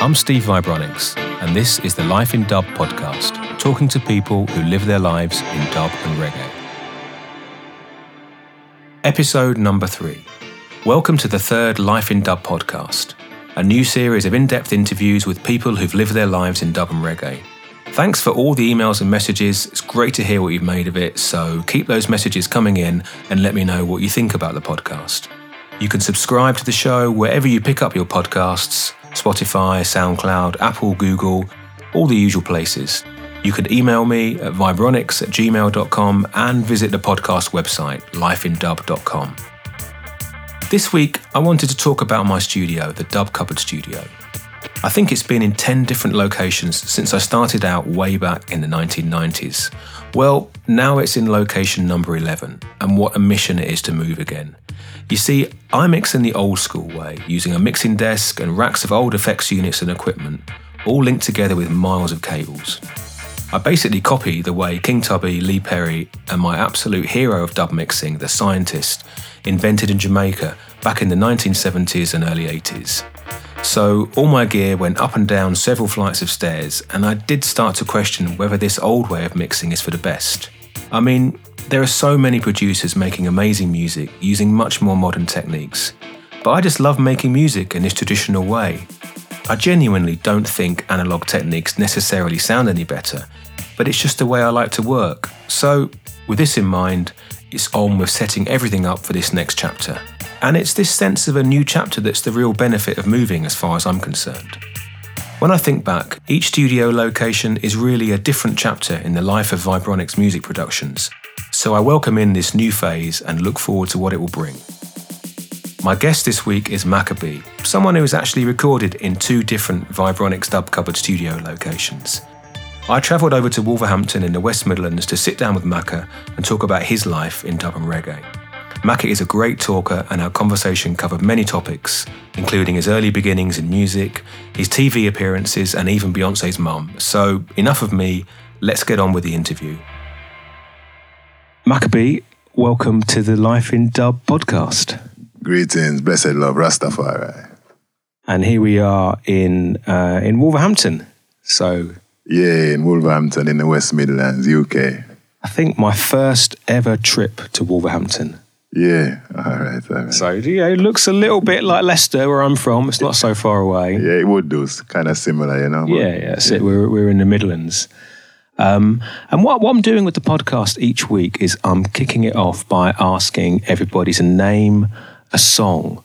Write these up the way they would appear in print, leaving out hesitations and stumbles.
I'm Steve Vibronics, and this is the Life in Dub podcast, talking to people who live their lives in dub and reggae. Episode number 3. Welcome to the third Life in Dub podcast, a new series of in-depth interviews with people who've lived their lives in dub and reggae. Thanks for all the emails and messages. It's great to hear what you've made of it, so keep those messages coming in and let me know what you think about the podcast. You can subscribe to the show wherever you pick up your podcasts, Spotify, SoundCloud, Apple, Google, all the usual places. You can email me at vibronics@gmail.com and visit the podcast website, lifeindub.com. This week, I wanted to talk about my studio, the Dub Cupboard Studio. I think it's been in 10 different locations since I started out way back in the 1990s. Well, now it's in location number 11, and what a mission it is to move again. You see, I mix in the old school way, using a mixing desk and racks of old effects units and equipment, all linked together with miles of cables. I basically copy the way King Tubby, Lee Perry, and my absolute hero of dub mixing, The Scientist, invented in Jamaica back in the 1970s and early 80s. So all my gear went up and down several flights of stairs, and I did start to question whether this old way of mixing is for the best. I mean, there are so many producers making amazing music using much more modern techniques, but I just love making music in this traditional way. I genuinely don't think analogue techniques necessarily sound any better, but it's just the way I like to work. So, with this in mind, it's on with setting everything up for this next chapter. And it's this sense of a new chapter that's the real benefit of moving as far as I'm concerned. When I think back, each studio location is really a different chapter in the life of Vibronics Music Productions, so I welcome in this new phase and look forward to what it will bring. My guest this week is Macka B, someone who has actually recorded in 2 different Vibronics Dub Cupboard Studio locations. I travelled over to Wolverhampton in the West Midlands to sit down with Macka and talk about his life in dub and reggae. Macka is a great talker, and our conversation covered many topics, including his early beginnings in music, his TV appearances, and even Beyonce's mum. So, enough of me, let's get on with the interview. Macka B, welcome to the Life in Dub podcast. Greetings, blessed love, Rastafari. And here we are in Wolverhampton. So, yeah, in Wolverhampton, in the West Midlands, UK. I think my first ever trip to Wolverhampton. Yeah, all right. So, you know, it looks a little bit like Leicester, where I'm from. It's not so far away. Yeah, it would do. It's kind of similar, you know. That's it. We're in the Midlands. And what I'm doing with the podcast each week is I'm kicking it off by asking everybody to name a song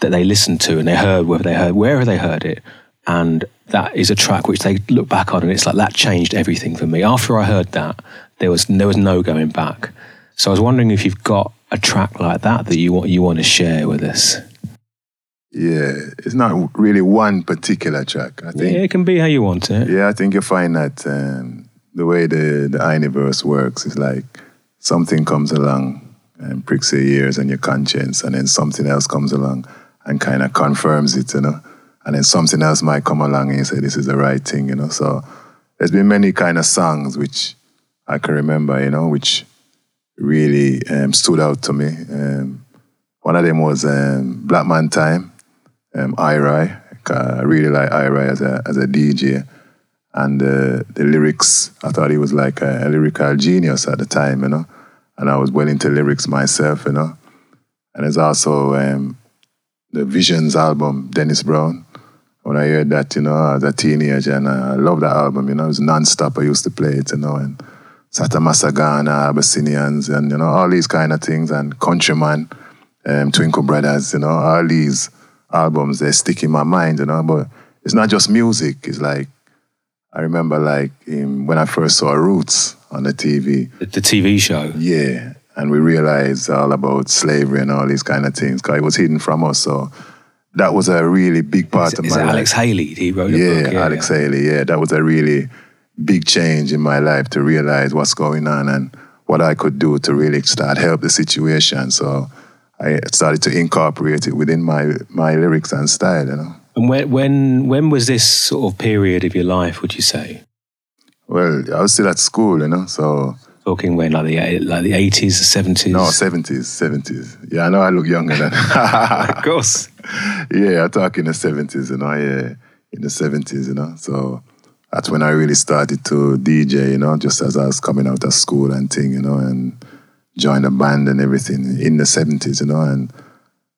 that they listened to and they heard, wherever they heard it. And that is a track which they look back on and it's like, that changed everything for me. After I heard that, there was no going back. So I was wondering if you've got a track like that you want to share with us. Yeah, it's not really one particular track, I think. Yeah, it can be how you want it. Yeah, I think you find that the way the universe works is like something comes along and pricks your ears and your conscience, and then something else comes along and kind of confirms it, you know. And then something else might come along and you say, this is the right thing, you know. So there's been many kind of songs which I can remember, you know, which really stood out to me. One of them was Black Man Time, I-Rai. I really like I-Rai as a DJ. And the lyrics, I thought he was like a lyrical genius at the time, you know. And I was well into lyrics myself, you know. And there's also the Visions album, Dennis Brown. When I heard that, you know, as a teenager, and I loved that album, you know. It was non-stop. I used to play it, you know, and Satamasagana, Abyssinians, and, you know, all these kind of things, and Countryman, Twinkle Brothers, you know, all these albums, they stick in my mind, you know, but it's not just music. It's like, I remember like when I first saw Roots on the TV. The TV show? Yeah, and we realized all about slavery and all these kind of things, because it was hidden from us, so that was a really big part of my life. Is it Alex Haley? He wrote a book. Yeah, Alex Haley, yeah, that was a really big change in my life to realize what's going on and what I could do to really start help the situation. So I started to incorporate it within my lyrics and style, you know. And when was this sort of period of your life, would you say? Well, I was still at school, you know, so... Talking when, like the 80s, the 70s? No, 70s. Yeah, I know I look younger than... Of course. Yeah, I talk in the 70s, you know, yeah. in the 70s, you know. So that's when I really started to DJ, you know, just as I was coming out of school and thing, you know, and joined a band and everything in the 70s, you know. And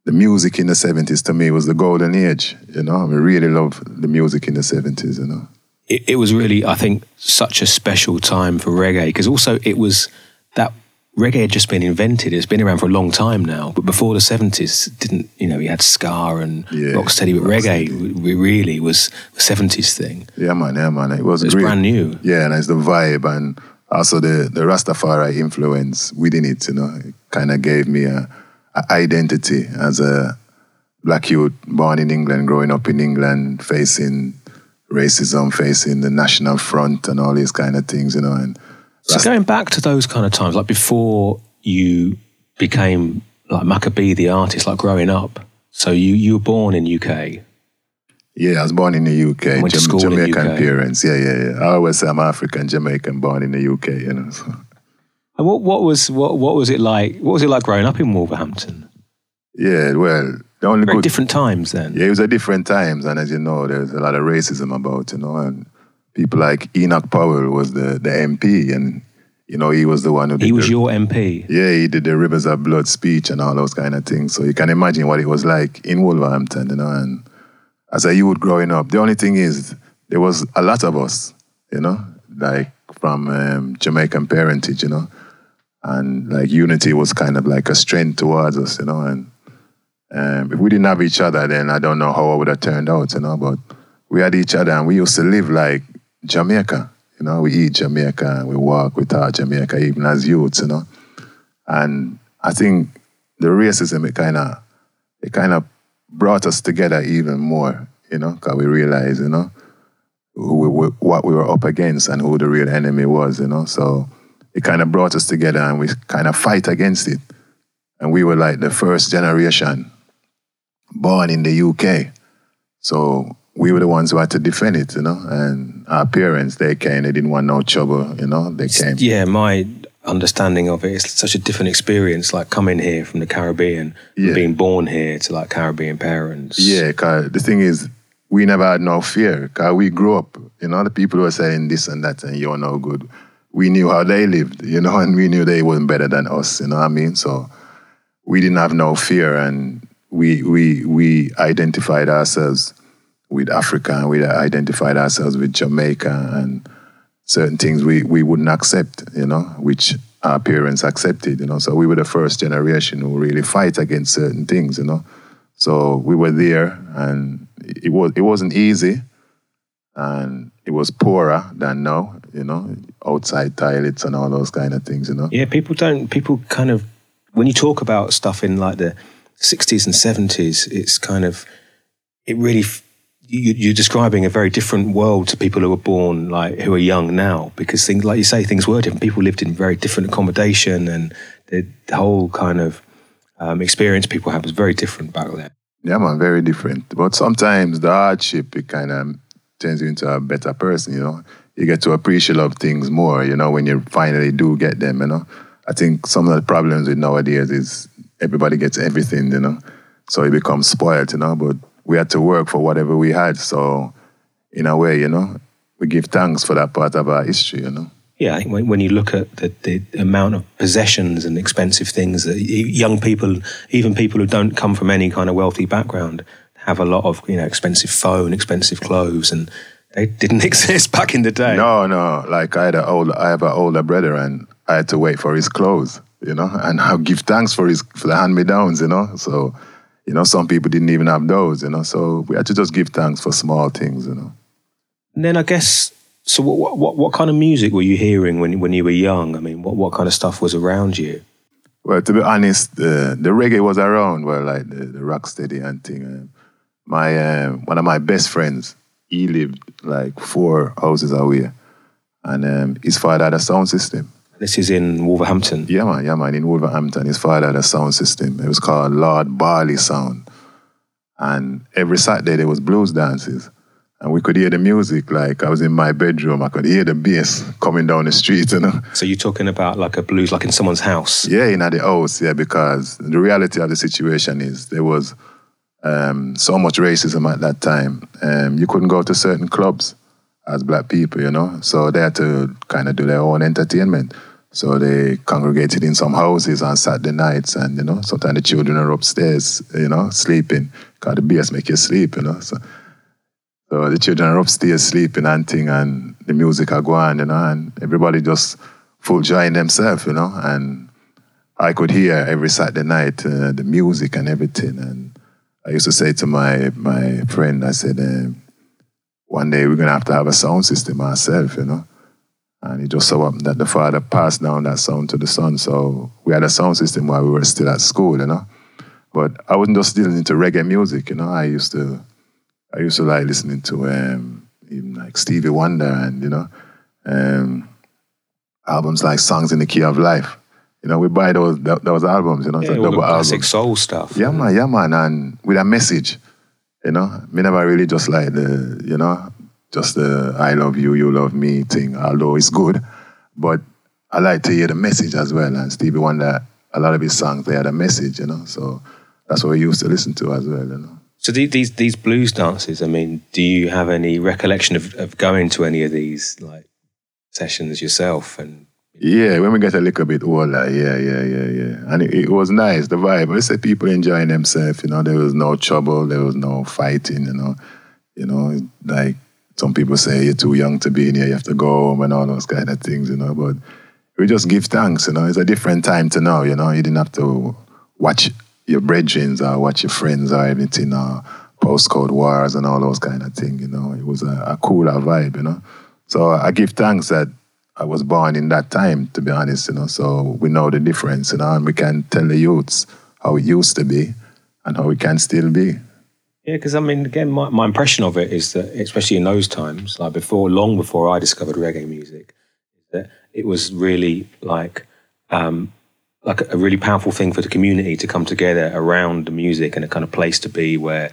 the music in the 70s to me was the golden age, you know. I really loved the music in the 70s, you know. It was really, I think, such a special time for reggae, because also it was that reggae had just been invented. It's been around for a long time now, but before the 70s, didn't, you know, you had ska and rocksteady, but reggae really was a 70s thing. Yeah, man. It was brand new. Yeah, and it's the vibe and also the Rastafari influence within it, you know. It kind of gave me an identity as a black youth born in England, growing up in England, facing racism, facing the National Front and all these kind of things, you know, and so going back to those kind of times, like before you became like Macka B, the artist, like growing up. So you were born in UK. Yeah, I was born in the UK. I went to school Jamaican in UK. Parents. Yeah. I always say I'm African Jamaican, born in the UK. You know. So. And what was it like? What was it like growing up in Wolverhampton? Yeah, well, the only very good different times then. Yeah, it was a different times, and as you know, there's a lot of racism about, you know, and. People like Enoch Powell was the MP, and, you know, he was the one who did... He was your MP? Yeah, he did the Rivers of Blood speech and all those kind of things. So you can imagine what it was like in Wolverhampton, you know, and as a youth growing up. The only thing is, there was a lot of us, you know, like from Jamaican parentage, you know, and like unity was kind of like a strength towards us, you know, and if we didn't have each other, then I don't know how it would have turned out, you know, but we had each other and we used to live like Jamaica, you know, we eat Jamaica and we walk, we talk Jamaica, even as youths, you know. And I think the racism, it kind of brought us together even more, you know, because we realized, you know, what we were up against and who the real enemy was, you know. So it kind of brought us together and we kind of fight against it. And we were like the first generation born in the UK. So we were the ones who had to defend it, you know, and our parents, they came, they didn't want no trouble, you know, they came. Yeah, my understanding of it, it's such a different experience, like coming here from the Caribbean, and being born here to like Caribbean parents. Yeah, cause the thing is, we never had no fear, cause we grew up, you know, the people who were saying this and that and you're no good, we knew how they lived, you know, and we knew they wasn't better than us, you know what I mean? So we didn't have no fear and we identified ourselves with Africa, and we identified ourselves with Jamaica, and certain things we wouldn't accept, you know, which our parents accepted, you know. So we were the first generation who really fight against certain things, you know. So we were there, and it wasn't easy, and it was poorer than now, you know, outside toilets and all those kind of things, you know. Yeah, people kind of, when you talk about stuff in like the 60s and 70s, it's kind of, it really... You're describing a very different world to people who were born, like, who are young now, because things, like you say, things were different. People lived in very different accommodation, and the whole kind of experience people had was very different back then. Yeah, man, very different. But sometimes the hardship, it kind of turns you into a better person, you know. You get to appreciate a lot of things more, you know, when you finally do get them, you know. I think some of the problems with nowadays is everybody gets everything, you know, so it becomes spoiled, you know, but we had to work for whatever we had. So in a way, you know, we give thanks for that part of our history, you know. Yeah, I think when you look at the amount of possessions and expensive things that young people, even people who don't come from any kind of wealthy background, have a lot of, you know, expensive phone, expensive clothes, and they didn't exist back in the day. No. Like I have an older brother and I had to wait for his clothes, you know, and I'll give thanks for the hand-me-downs, you know, so... You know, some people didn't even have those, you know, so we had to just give thanks for small things, you know. And then I guess, so what kind of music were you hearing when you were young? I mean, what kind of stuff was around you? Well, to be honest, the reggae was around, well, like the rocksteady and thing. One of my best friends, he lived like 4 houses away, and his father had a sound system. This is in Wolverhampton? Yeah, man. In Wolverhampton, his father had a sound system. It was called Lord Barley Sound. And every Saturday, there was blues dances. And we could hear the music. Like, I was in my bedroom. I could hear the bass coming down the street, you know. So you're talking about like a blues, like in someone's house? Yeah, in the house, yeah, because the reality of the situation is there was so much racism at that time. You couldn't go to certain clubs as black people, you know. So they had to kind of do their own entertainment. So they congregated in some houses on Saturday nights, and, you know, sometimes the children are upstairs, you know, sleeping, because the beers make you sleep, you know. So the children are upstairs sleeping and thing, and the music are going, you know, and everybody just full joy in themselves, you know. And I could hear every Saturday night the music and everything. And I used to say to my friend, I said, one day we're going to have a sound system ourselves, you know. And it just so happened that the father passed down that sound to the son. So we had a sound system while we were still at school, you know. But I wasn't just still into reggae music, you know. I used to like listening to even like Stevie Wonder and, you know, albums like Songs in the Key of Life. You know, we buy those albums, you know. Yeah, all the classic soul stuff. Yeah, man, yeah, man. And with a message, you know. Me never really just like the, you know, just the I love you, you love me thing, although it's good. But I like to hear the message as well. And Stevie Wonder, a lot of his songs, they had a message, you know. So that's what we used to listen to as well, you know. So these blues dances, I mean, do you have any recollection of going to any of these, like, sessions yourself? And yeah, when we get a little bit older, yeah. And it was nice, the vibe. I said people enjoying themselves, you know. There was no trouble, there was no fighting, you know. You know, like, some people say you're too young to be in here, you have to go home and all those kind of things, you know. But we just give thanks, you know. It's a different time to now, you know. You didn't have to watch your brethren or watch your friends or anything, or postcode wars and all those kind of things, you know. It was a cooler vibe, you know. So I give thanks that I was born in that time, to be honest, you know. So we know the difference, you know, and we can tell the youths how it used to be and how it can still be. Yeah, because, I mean, again, my impression of it is that, especially in those times, like before, long before I discovered reggae music, that it was really like a really powerful thing for the community to come together around the music, and a kind of place to be where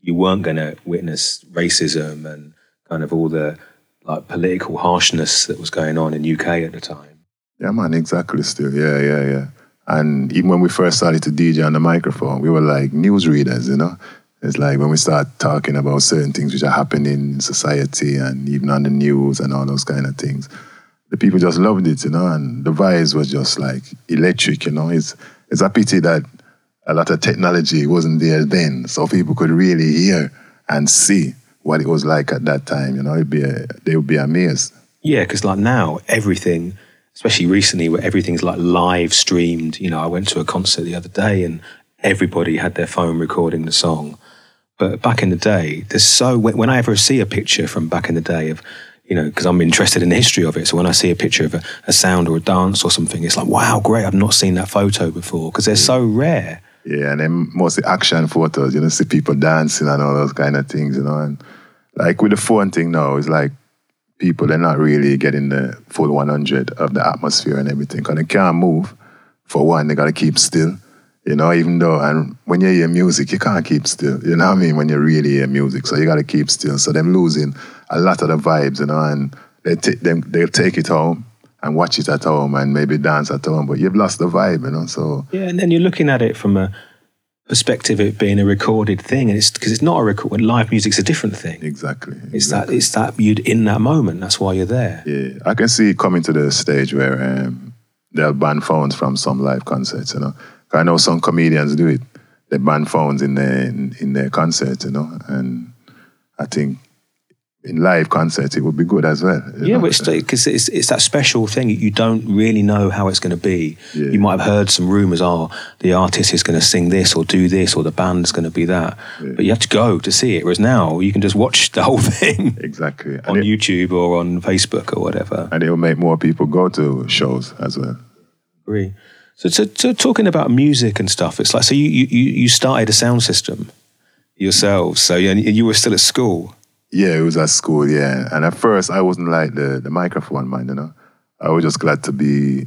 you weren't going to witness racism and kind of all the, like, political harshness that was going on in UK at the time. Yeah, man, exactly still. Yeah. And even when we first started to DJ on the microphone, we were like newsreaders, you know. It's like when we start talking about certain things which are happening in society and even on the news and all those kind of things, the people just loved it, you know, and the vibes was just like electric, you know. It's a pity that a lot of technology wasn't there then, so people could really hear and see what it was like at that time, you know. They would be amazed. Yeah, because like now, everything, especially recently, where everything's like live streamed, you know. I went to a concert the other day and everybody had their phone recording the song. But back in the day, when I ever see a picture from back in the day of, you know, because I'm interested in the history of it, so when I see a picture of a sound or a dance or something, it's like, wow, great, I've not seen that photo before, because they're so rare. Yeah, and then mostly action photos, you know, see people dancing and all those kind of things, you know. And like with the phone thing now, it's like people, they're not really getting the full 100 of the atmosphere and everything, because they can't move, for one, they got to keep still. You know, even though, and when you hear music, you can't keep still. You know what I mean? When you really hear music, so you got to keep still. So they're losing a lot of the vibes, you know, and they'll take it home and watch it at home and maybe dance at home, but you've lost the vibe, you know, so... Yeah, and then you're looking at it from a perspective of it being a recorded thing, and it's because it's not a record. Live music's a different thing. Exactly. It's that you're in that moment, that's why you're there. Yeah, I can see it coming to the stage where they'll ban phones from some live concerts, you know. I know some comedians do it. They ban phones in their concerts, you know. And I think in live concerts it would be good as well. Yeah, because it's that special thing. You don't really know how it's going to be. Yeah. You might have heard some rumours, the artist is going to sing this or do this or the band's going to be that. Yeah. But you have to go to see it. Whereas now, you can just watch the whole thing. Exactly. And on YouTube or on Facebook or whatever. And it will make more people go to shows as well. Agree. So talking about music and stuff, it's like, so you started a sound system yourselves, so you were still at school? Yeah, it was at school, yeah. And at first, I wasn't like the microphone man, you know. I was just glad to be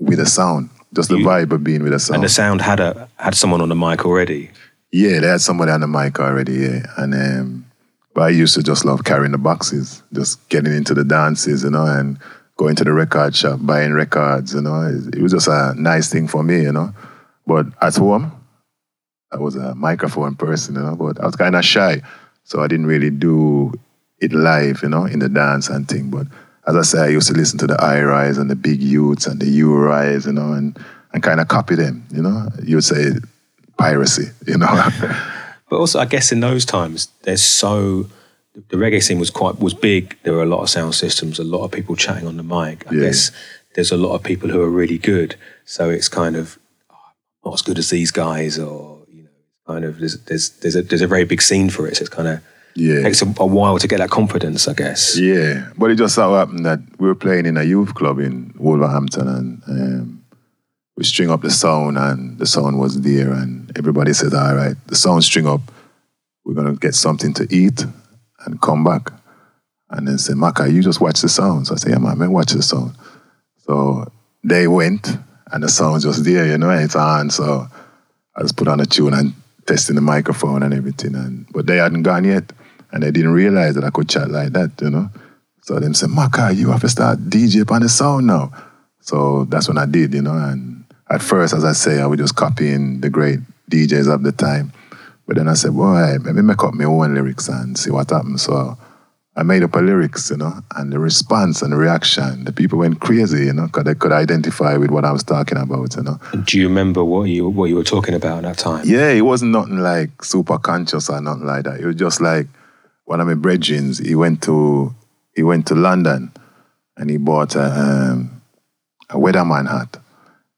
with a sound, just the vibe of being with a sound. And the sound had someone on the mic already? Yeah, they had somebody on the mic already, yeah. And but I used to just love carrying the boxes, just getting into the dances, you know, and... going to the record shop, buying records, you know. It was just a nice thing for me, you know. But at home, I was a microphone person, you know, but I was kind of shy. So I didn't really do it live, you know, in the dance and thing. But as I say, I used to listen to the I-Rais and the Big Youths and the U-Rais, you know, and kind of copy them, you know. You would say piracy, you know. But also, I guess in those times, the reggae scene was big. There were a lot of sound systems, a lot of people chatting on the mic. I guess there's a lot of people who are really good. So it's kind of, not as good as these guys, or, you know, kind of there's a very big scene for it. So it's kind of takes a while to get that confidence, I guess. Yeah, but it just so happened that we were playing in a youth club in Wolverhampton, and we string up the sound, and the sound was there, and everybody said, "All right, the sound string up. We're gonna get something to eat and come back." And then say, "Macka, you just watch the sound." So I say, "Yeah, man, watch the sound." So they went. And the sound's just there, you know, it's on. So I just put on a tune and testing the microphone and everything. But they hadn't gone yet. And they didn't realize that I could chat like that, you know. So them said, "Macka, you have to start DJ on the sound now." So that's when I did, you know. And at first, as I say, I was just copying the great DJs of the time. But then I said, well, hey, let me make up my own lyrics and see what happens. So I made up a lyrics, you know, and the response and the reaction, the people went crazy, you know, because they could identify with what I was talking about, you know. Do you remember what you were talking about at that time? Yeah, it wasn't nothing like super conscious or nothing like that. It was just like one of my brethren, he went to London and he bought a weatherman hat.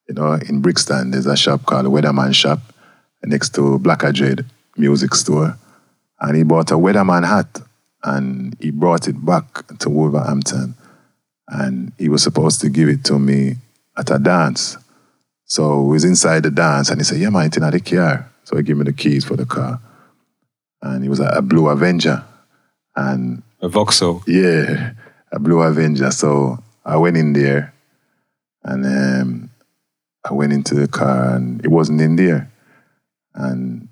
You know, in Brixton, there's a shop called the Weatherman Shop next to Black Ajade Music Store. And he bought a weatherman hat. And he brought it back to Wolverhampton. And he was supposed to give it to me at a dance. So we was inside the dance and he said, "Yeah, man, it's in the car." So he gave me the keys for the car. And he was a Blue Avenger. And a Vauxhall. Yeah, a Blue Avenger. So I went in there and I went into the car and it wasn't in there. And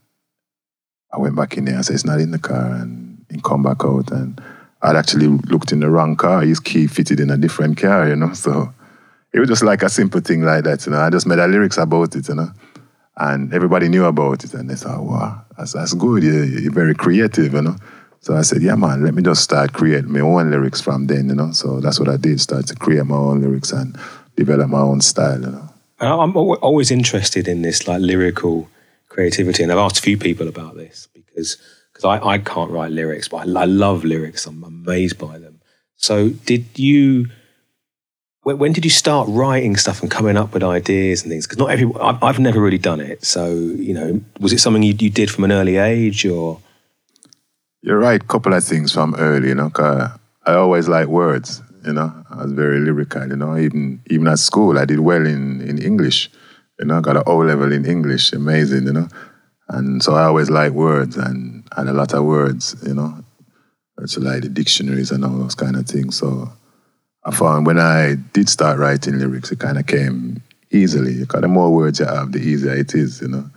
I went back in there and said, "It's not in the car." And come back out, and I'd actually looked in the wrong car. His key fitted in a different car, you know. So it was just like a simple thing like that, you know. I just made a lyrics about it, you know, and everybody knew about it, and they thought, "Wow, that's good. You're very creative, you know." So I said, "Yeah, man, let me just start creating my own lyrics from then, you know." So that's what I did: start to create my own lyrics and develop my own style, you know. I'm always interested in this, like, lyrical creativity, and I've asked a few people about this because I can't write lyrics, but I love lyrics. I'm amazed by them. So when did you start writing stuff and coming up with ideas and things? Because I've never really done it. So, you know, was it something you did from an early age, or? You're right, couple of things from early, you know, cause I always liked words, you know. I was very lyrical, you know. Even at school, I did well in English, you know. Got an O level in English, amazing, you know. And so I always liked words and had a lot of words, you know, so like the dictionaries and all those kind of things. So I found when I did start writing lyrics, it kind of came easily. Because the more words you have, the easier it is, you know.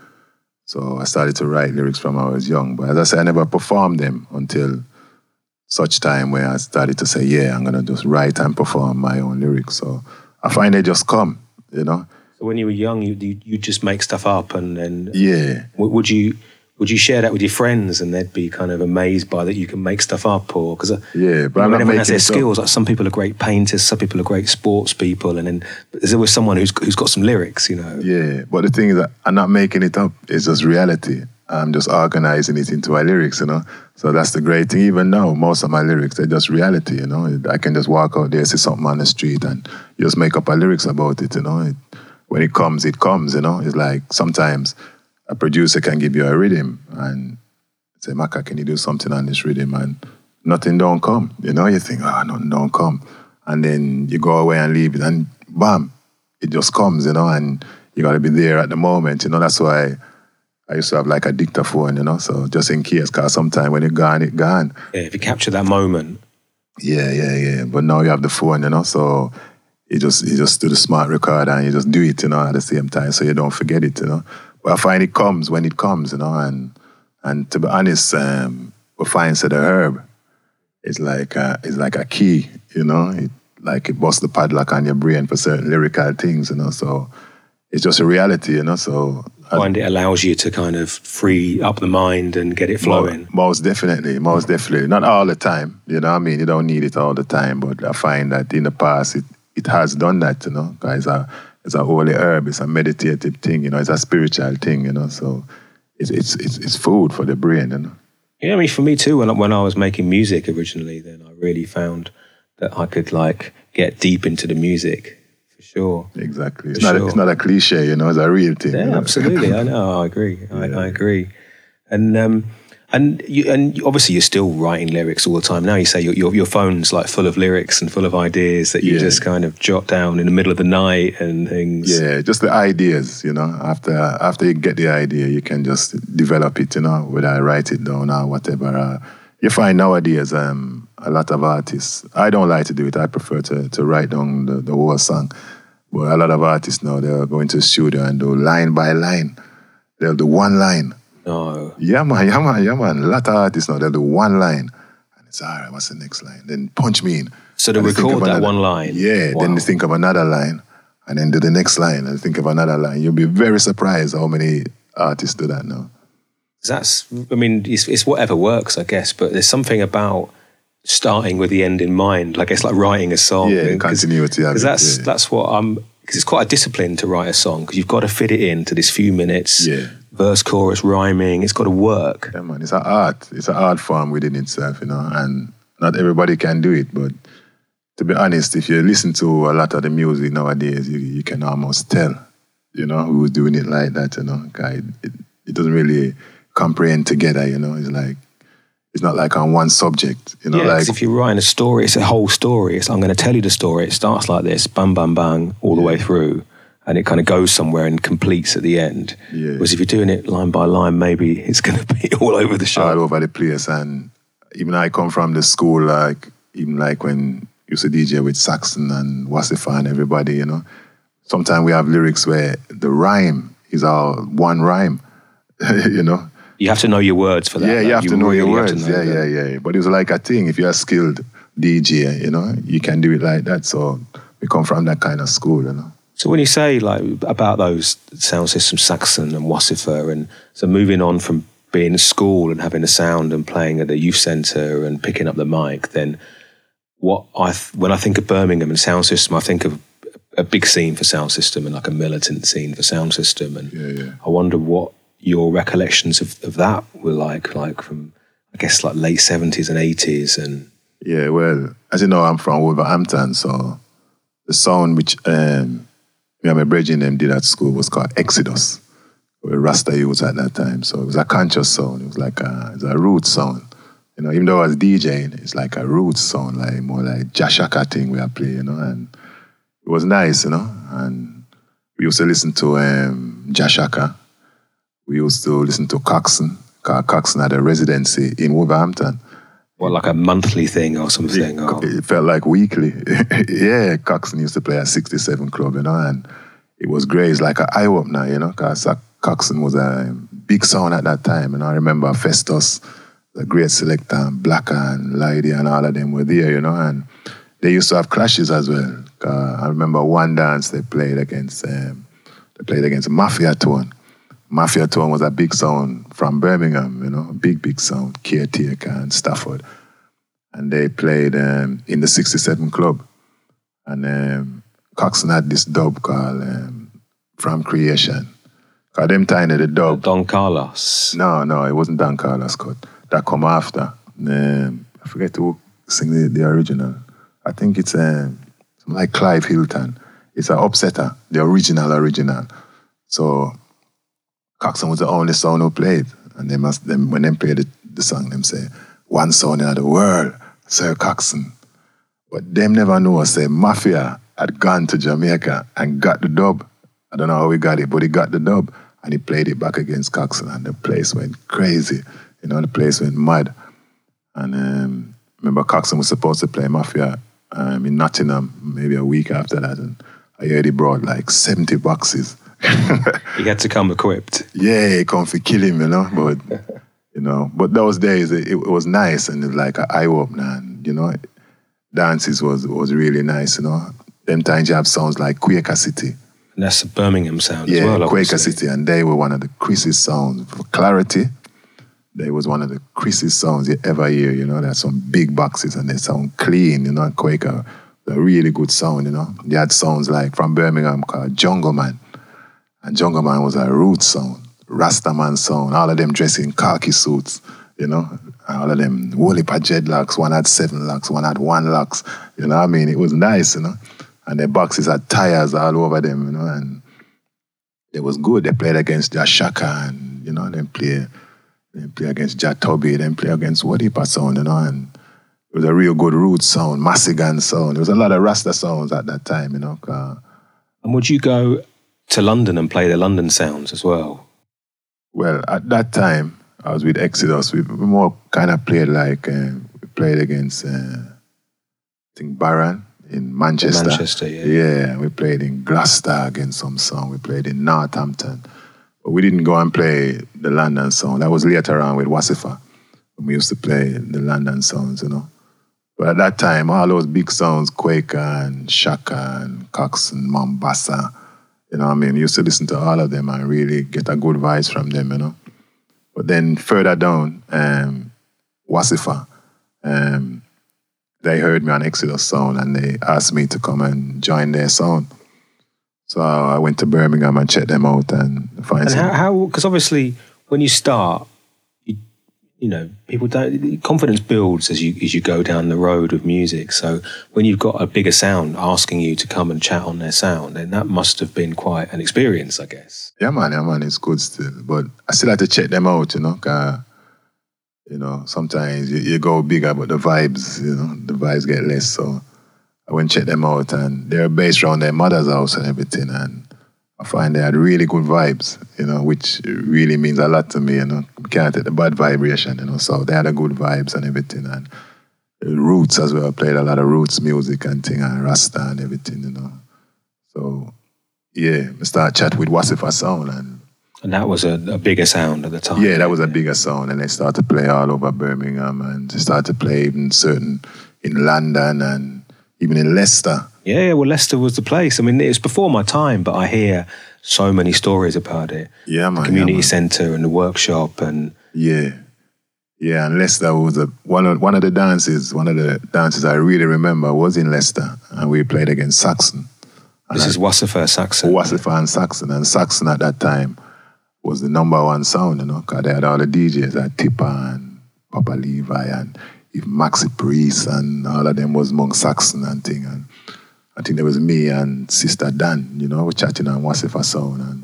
So I started to write lyrics from when I was young. But as I said, I never performed them until such time where I started to say, yeah, I'm going to just write and perform my own lyrics. So I find they just come, you know. So when you were young, you just make stuff up, and then would you share that with your friends, and they'd be kind of amazed by that you can make stuff up, or because but I mean, everyone has their skills. Like, some people are great painters, some people are great sports people, and then there's always someone who's got some lyrics, you know. Yeah, but the thing is that I'm not making it up; it's just reality. I'm just organizing it into my lyrics, you know. So that's the great thing. Even now, most of my lyrics, they're just reality, you know. I can just walk out there, see something on the street, and just make up a lyrics about it, you know. When it comes, you know. It's like sometimes a producer can give you a rhythm and say, "Macka, can you do something on this rhythm?" And nothing don't come, you know. You think, "Oh, nothing don't come." And then you go away and leave it and bam, it just comes, you know, and you got to be there at the moment, you know. That's why I used to have like a dictaphone, you know, so just in case, because sometimes when it's gone. Yeah, if you capture that moment. Yeah. But now you have the phone, you know, so You just do the smart record and you just do it, you know, at the same time, so you don't forget it, you know. But I find it comes when it comes, you know, and to be honest, we find the herb, it's like a key, you know. It busts the padlock on your brain for certain lyrical things, you know. So it's just a reality, you know. So I find it allows you to kind of free up the mind and get it flowing. Most definitely. Not all the time, you know what I mean? You don't need it all the time, but I find that in the past it has done that, you know, because it's a holy herb, it's a meditative thing, you know, it's a spiritual thing, you know, so it's food for the brain, you know. Yeah, I mean, for me too, when I was making music originally, then I really found that I could, like, get deep into the music. Sure. Exactly. It's not a cliche, you know, it's a real thing. Yeah, you know? Absolutely. I know, I agree. I agree. And obviously you're still writing lyrics all the time. Now you say your phone's like full of lyrics and full of ideas that you just kind of jot down in the middle of the night and things. Yeah, just the ideas, you know. After you get the idea, you can just develop it, you know, whether I write it down or whatever. You find nowadays a lot of artists, I don't like to do it, I prefer to write down the whole song. But a lot of artists now, they'll go into the studio and do line by line. They'll do one line. No. Yeah, man. A lot of artists now, they'll do one line. And it's, all right, what's the next line? Then punch me in. So they'll record that one line? Yeah, wow. Then they think of another line. And then do the next line and think of another line. You'll be very surprised how many artists do that now. That's, I mean, it's whatever works, I guess, but there's something about starting with the end in mind. Like, it's like writing a song. Yeah, continuity. Because that's what I'm... Because it's quite a discipline to write a song, because you've got to fit it into this few minutes, verse, chorus, rhyming. It's got to work. Yeah, man, it's an art. It's an art form within itself, you know, and not everybody can do it, but to be honest, if you listen to a lot of the music nowadays, you can almost tell, you know, who's doing it like that, you know. It doesn't really comprehend together, you know. It's like, it's not like on one subject, you know. Yeah, like if you're writing a story, it's a whole story. It's, I'm going to tell you the story. It starts like this, bam, bam, bang, all the way through, and it kind of goes somewhere and completes at the end. Yeah. Whereas if you're doing it line by line, maybe it's going to be all over the shop. All over the place. And even I come from the school, like, even like when you used to DJ with Saxon and Wassifa and everybody, you know, sometimes we have lyrics where the rhyme is all one rhyme, you know. You have to know your words for that. Yeah, like, you have to know your words. Yeah. But it's like a thing. If you're a skilled DJ, you know, you can do it like that. So we come from that kind of school, you know. So when you say, like, about those sound systems, Saxon and Wassifa, and so moving on from being in school and having a sound and playing at the youth centre and picking up the mic, then when I think of Birmingham and sound system, I think of a big scene for sound system and like a militant scene for sound system. And I wonder what your recollections of that were like from, I guess, like late 70s and 80s. And yeah, well, as you know, I'm from Wolverhampton, so the sound which me and my brethren them did at school was called Exodus. We were Rasta youths at that time, so it was a conscious sound. It was like a root sound. You know, even though I was DJing, it's like a root sound, like more like Jah Shaka thing we are playing, you know, and it was nice, you know, and we used to listen to Jah Shaka. We used to listen to Coxsone, because Coxsone had a residency in Wolverhampton. What, like a monthly thing or something? It felt like weekly. Yeah, Coxsone used to play at 67 Club, you know, and it was great. It's like an eye-opener, you know, because Coxsone was a big sound at that time. And I remember Festus, the great selector, and Blacker and Lady and all of them were there, you know, and they used to have clashes as well. I remember one dance they played against Mafia Tone. Mafia Tone was a big sound from Birmingham, you know, big sound, Caretaker and Stafford. And they played in the 67 Club. And Coxsone had this dub called From Creation. Because them time they the dub. Don Carlos. No, it wasn't Don Carlos. That come after. I forget who sing the original. I think it's like Clive Hilton. It's an upsetter, the original. So Coxsone was the only sound who played. And they must, when they played the song, them say, one sound in the world, Sir Coxsone. But them never know, say, Mafia had gone to Jamaica and got the dub. I don't know how he got it, but he got the dub. And he played it back against Coxsone, and the place went crazy. You know, the place went mad. And remember, Coxsone was supposed to play Mafia in Nottingham, maybe a week after that. And I heard he brought like 70 boxes. He had to come equipped. Yeah, he come for kill him, you know. But you know, but those days it was nice, and it was like an eye opener, and you know, dances was really nice, you know. Them times you have songs like Quaker City. That's a Birmingham sound as well. Yeah, Quaker City, and they were one of the crissiest sounds. For clarity, they was one of the crissiest sounds you ever hear, you know. There's some big boxes and they sound clean, you know, Quaker. A really good sound, you know. They had sounds like from Birmingham called Jungle Man. And Jungle Man was a Roots sound, Rastaman sound, all of them dressed in khaki suits, you know. All of them, woolly had dreadlocks, one had 7 locks, one had 1 lock, you know what I mean? It was nice, you know. And their boxes had tires all over them, you know, and it was good. They played against Jah Shaka and, you know, they play against Jah Tubby, they play against Wassifa sound, you know, and it was a real good Roots sound, Massigan sound. There was a lot of Rasta sounds at that time, you know. And would you go to London and play the London sounds as well? Well, at that time, I was with Exodus. We more kind of played like, we played against, I think, Baran in Manchester. Manchester, yeah. Yeah, we played in Gloucester against some sound. We played in Northampton. But we didn't go and play the London sound. That was later on with Wassifa. We used to play the London sounds, you know. But at that time, all those big sounds, Quaker and Shaka and Coxsone, Mombasa, you know what I mean? We used to listen to all of them and really get a good vibe from them, you know. But then further down, Wassifa, they heard me on Exodus sound and they asked me to come and join their sound. So I went to Birmingham and checked them out and find some. How, because obviously when you start, you know, people don't, confidence builds as you go down the road of music. So when you've got a bigger sound asking you to come and chat on their sound, then that must have been quite an experience, I guess. Yeah, man, it's good still. But I still had to check them out, you know, cause, you know, sometimes you go bigger, but the vibes, you know, the vibes get less. So I went and checked them out, and they're based around their mother's house and everything. And I find they had really good vibes, you know, which really means a lot to me, you know. You can't take the bad vibration, you know, so they had a good vibes and everything. And Roots as well, I played a lot of Roots music and thing, and Rasta and everything, you know. So, yeah, I started chat with Wassifa sound. And that was a bigger sound at the time. Yeah, that was a bigger sound. And they started to play all over Birmingham, and they started to play even certain in London and even in Leicester. Yeah, well, Leicester was the place. I mean, it's before my time, but I hear so many stories about it. Yeah, man. The community centre and the workshop and... Yeah. Yeah, and Leicester was one of the dances I really remember was in Leicester, and we played against Saxon. And this is Wassifa, Saxon. Wassifa and Saxon. And Saxon at that time was the #1 sound, you know, because they had all the DJs like Tipper and Papa Levi and even Maxi Priest, and all of them was among Saxon and thing, and I think there was me and Sister Dan, you know, chatting on Wassifa sound.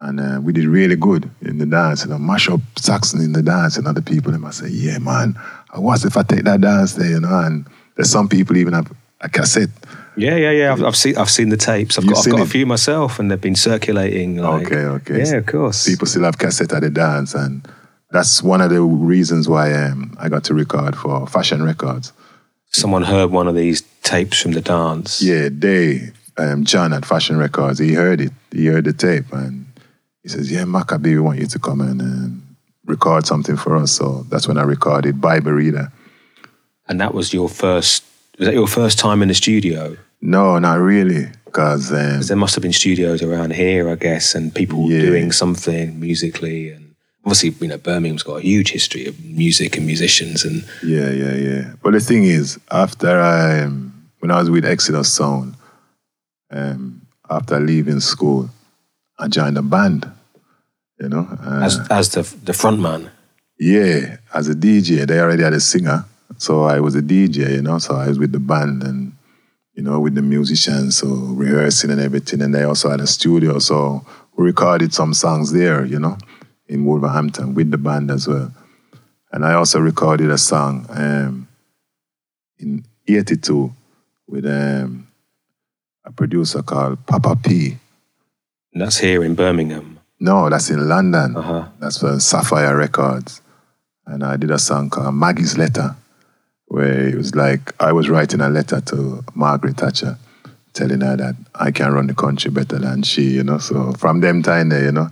And we did really good in the dance. You know, mash up Saxon in the dance, and other people, they might say, yeah, man, Wassifa take that dance there, you know. And there's some people even have a cassette. Yeah. I've seen the tapes. I've got a few myself, and they've been circulating. Like, okay. Yeah, of course. People still have cassette at the dance. And that's one of the reasons why I got to record for Fashion Records. Someone heard one of these tapes from the dance. Yeah, John at Fashion Records, he heard it. He heard the tape and he says, yeah, Macka B, we want you to come and record something for us. So that's when I recorded Bible Reader. And that was your first time in the studio? No, not really. Because there must have been studios around here, I guess, and people doing something musically. And obviously, you know, Birmingham's got a huge history of music and musicians. And yeah. But the thing is, after when I was with Exodus Sound, after leaving school, I joined a band, you know. As the front man? Yeah, as a DJ. They already had a singer, so I was a DJ, you know. So I was with the band and, you know, with the musicians, so rehearsing and everything. And they also had a studio, so we recorded some songs there, you know, in Wolverhampton with the band as well. And I also recorded a song in 82 with a producer called Papa P. And that's here in Birmingham? No, that's in London. That's for Sapphire Records. And I did a song called Maggie's Letter, where it was like I was writing a letter to Margaret Thatcher, telling her that I can run the country better than she, you know. So from them time there, you know,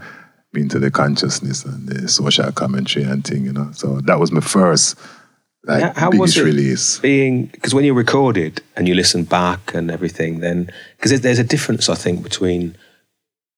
into the consciousness and the social commentary and thing, you know. So that was my first like how was it release. Being, because when you record it and you listen back and everything, then because there's a difference, I think, between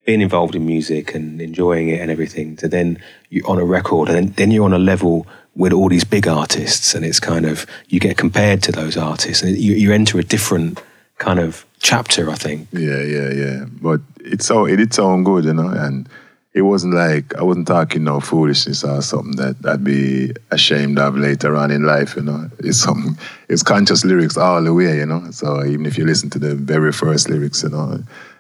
being involved in music and enjoying it and everything to then you're on a record and then you're on a level with all these big artists, and it's kind of, you get compared to those artists and you enter a different kind of chapter, I think. Yeah. But it did sound good, you know, and it wasn't like, I wasn't talking no foolishness or something that I'd be ashamed of later on in life, you know. It's conscious lyrics all the way, you know. So even if you listen to the very first lyrics, you know,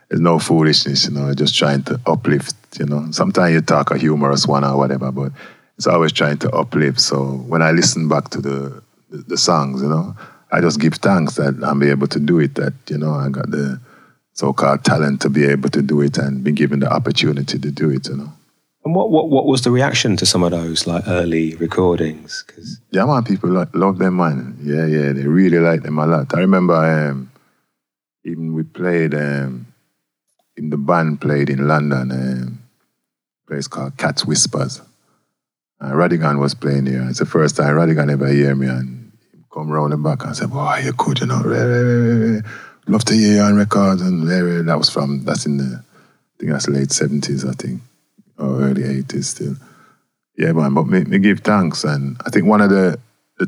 there's no foolishness, you know, just trying to uplift, you know. Sometimes you talk a humorous one or whatever, but it's always trying to uplift. So when I listen back to the songs, you know, I just give thanks that I'm able to do it, that, you know, I got the so-called talent to be able to do it and been given the opportunity to do it, you know. And what was the reaction to some of those, like, early recordings? Cause... Yeah, man, people love them, man. Yeah, they really like them a lot. I remember even we played... the band played in London, a place called Cat's Whispers. Radigan was playing here. It's the first time Radigan ever hear me, and he come round the back and said, "Boy, you could, you know, love to hear you on records." And that was from, that's in the, I think that's late 70s, I think, or early 80s still. Yeah, man, but me give thanks. And I think one of the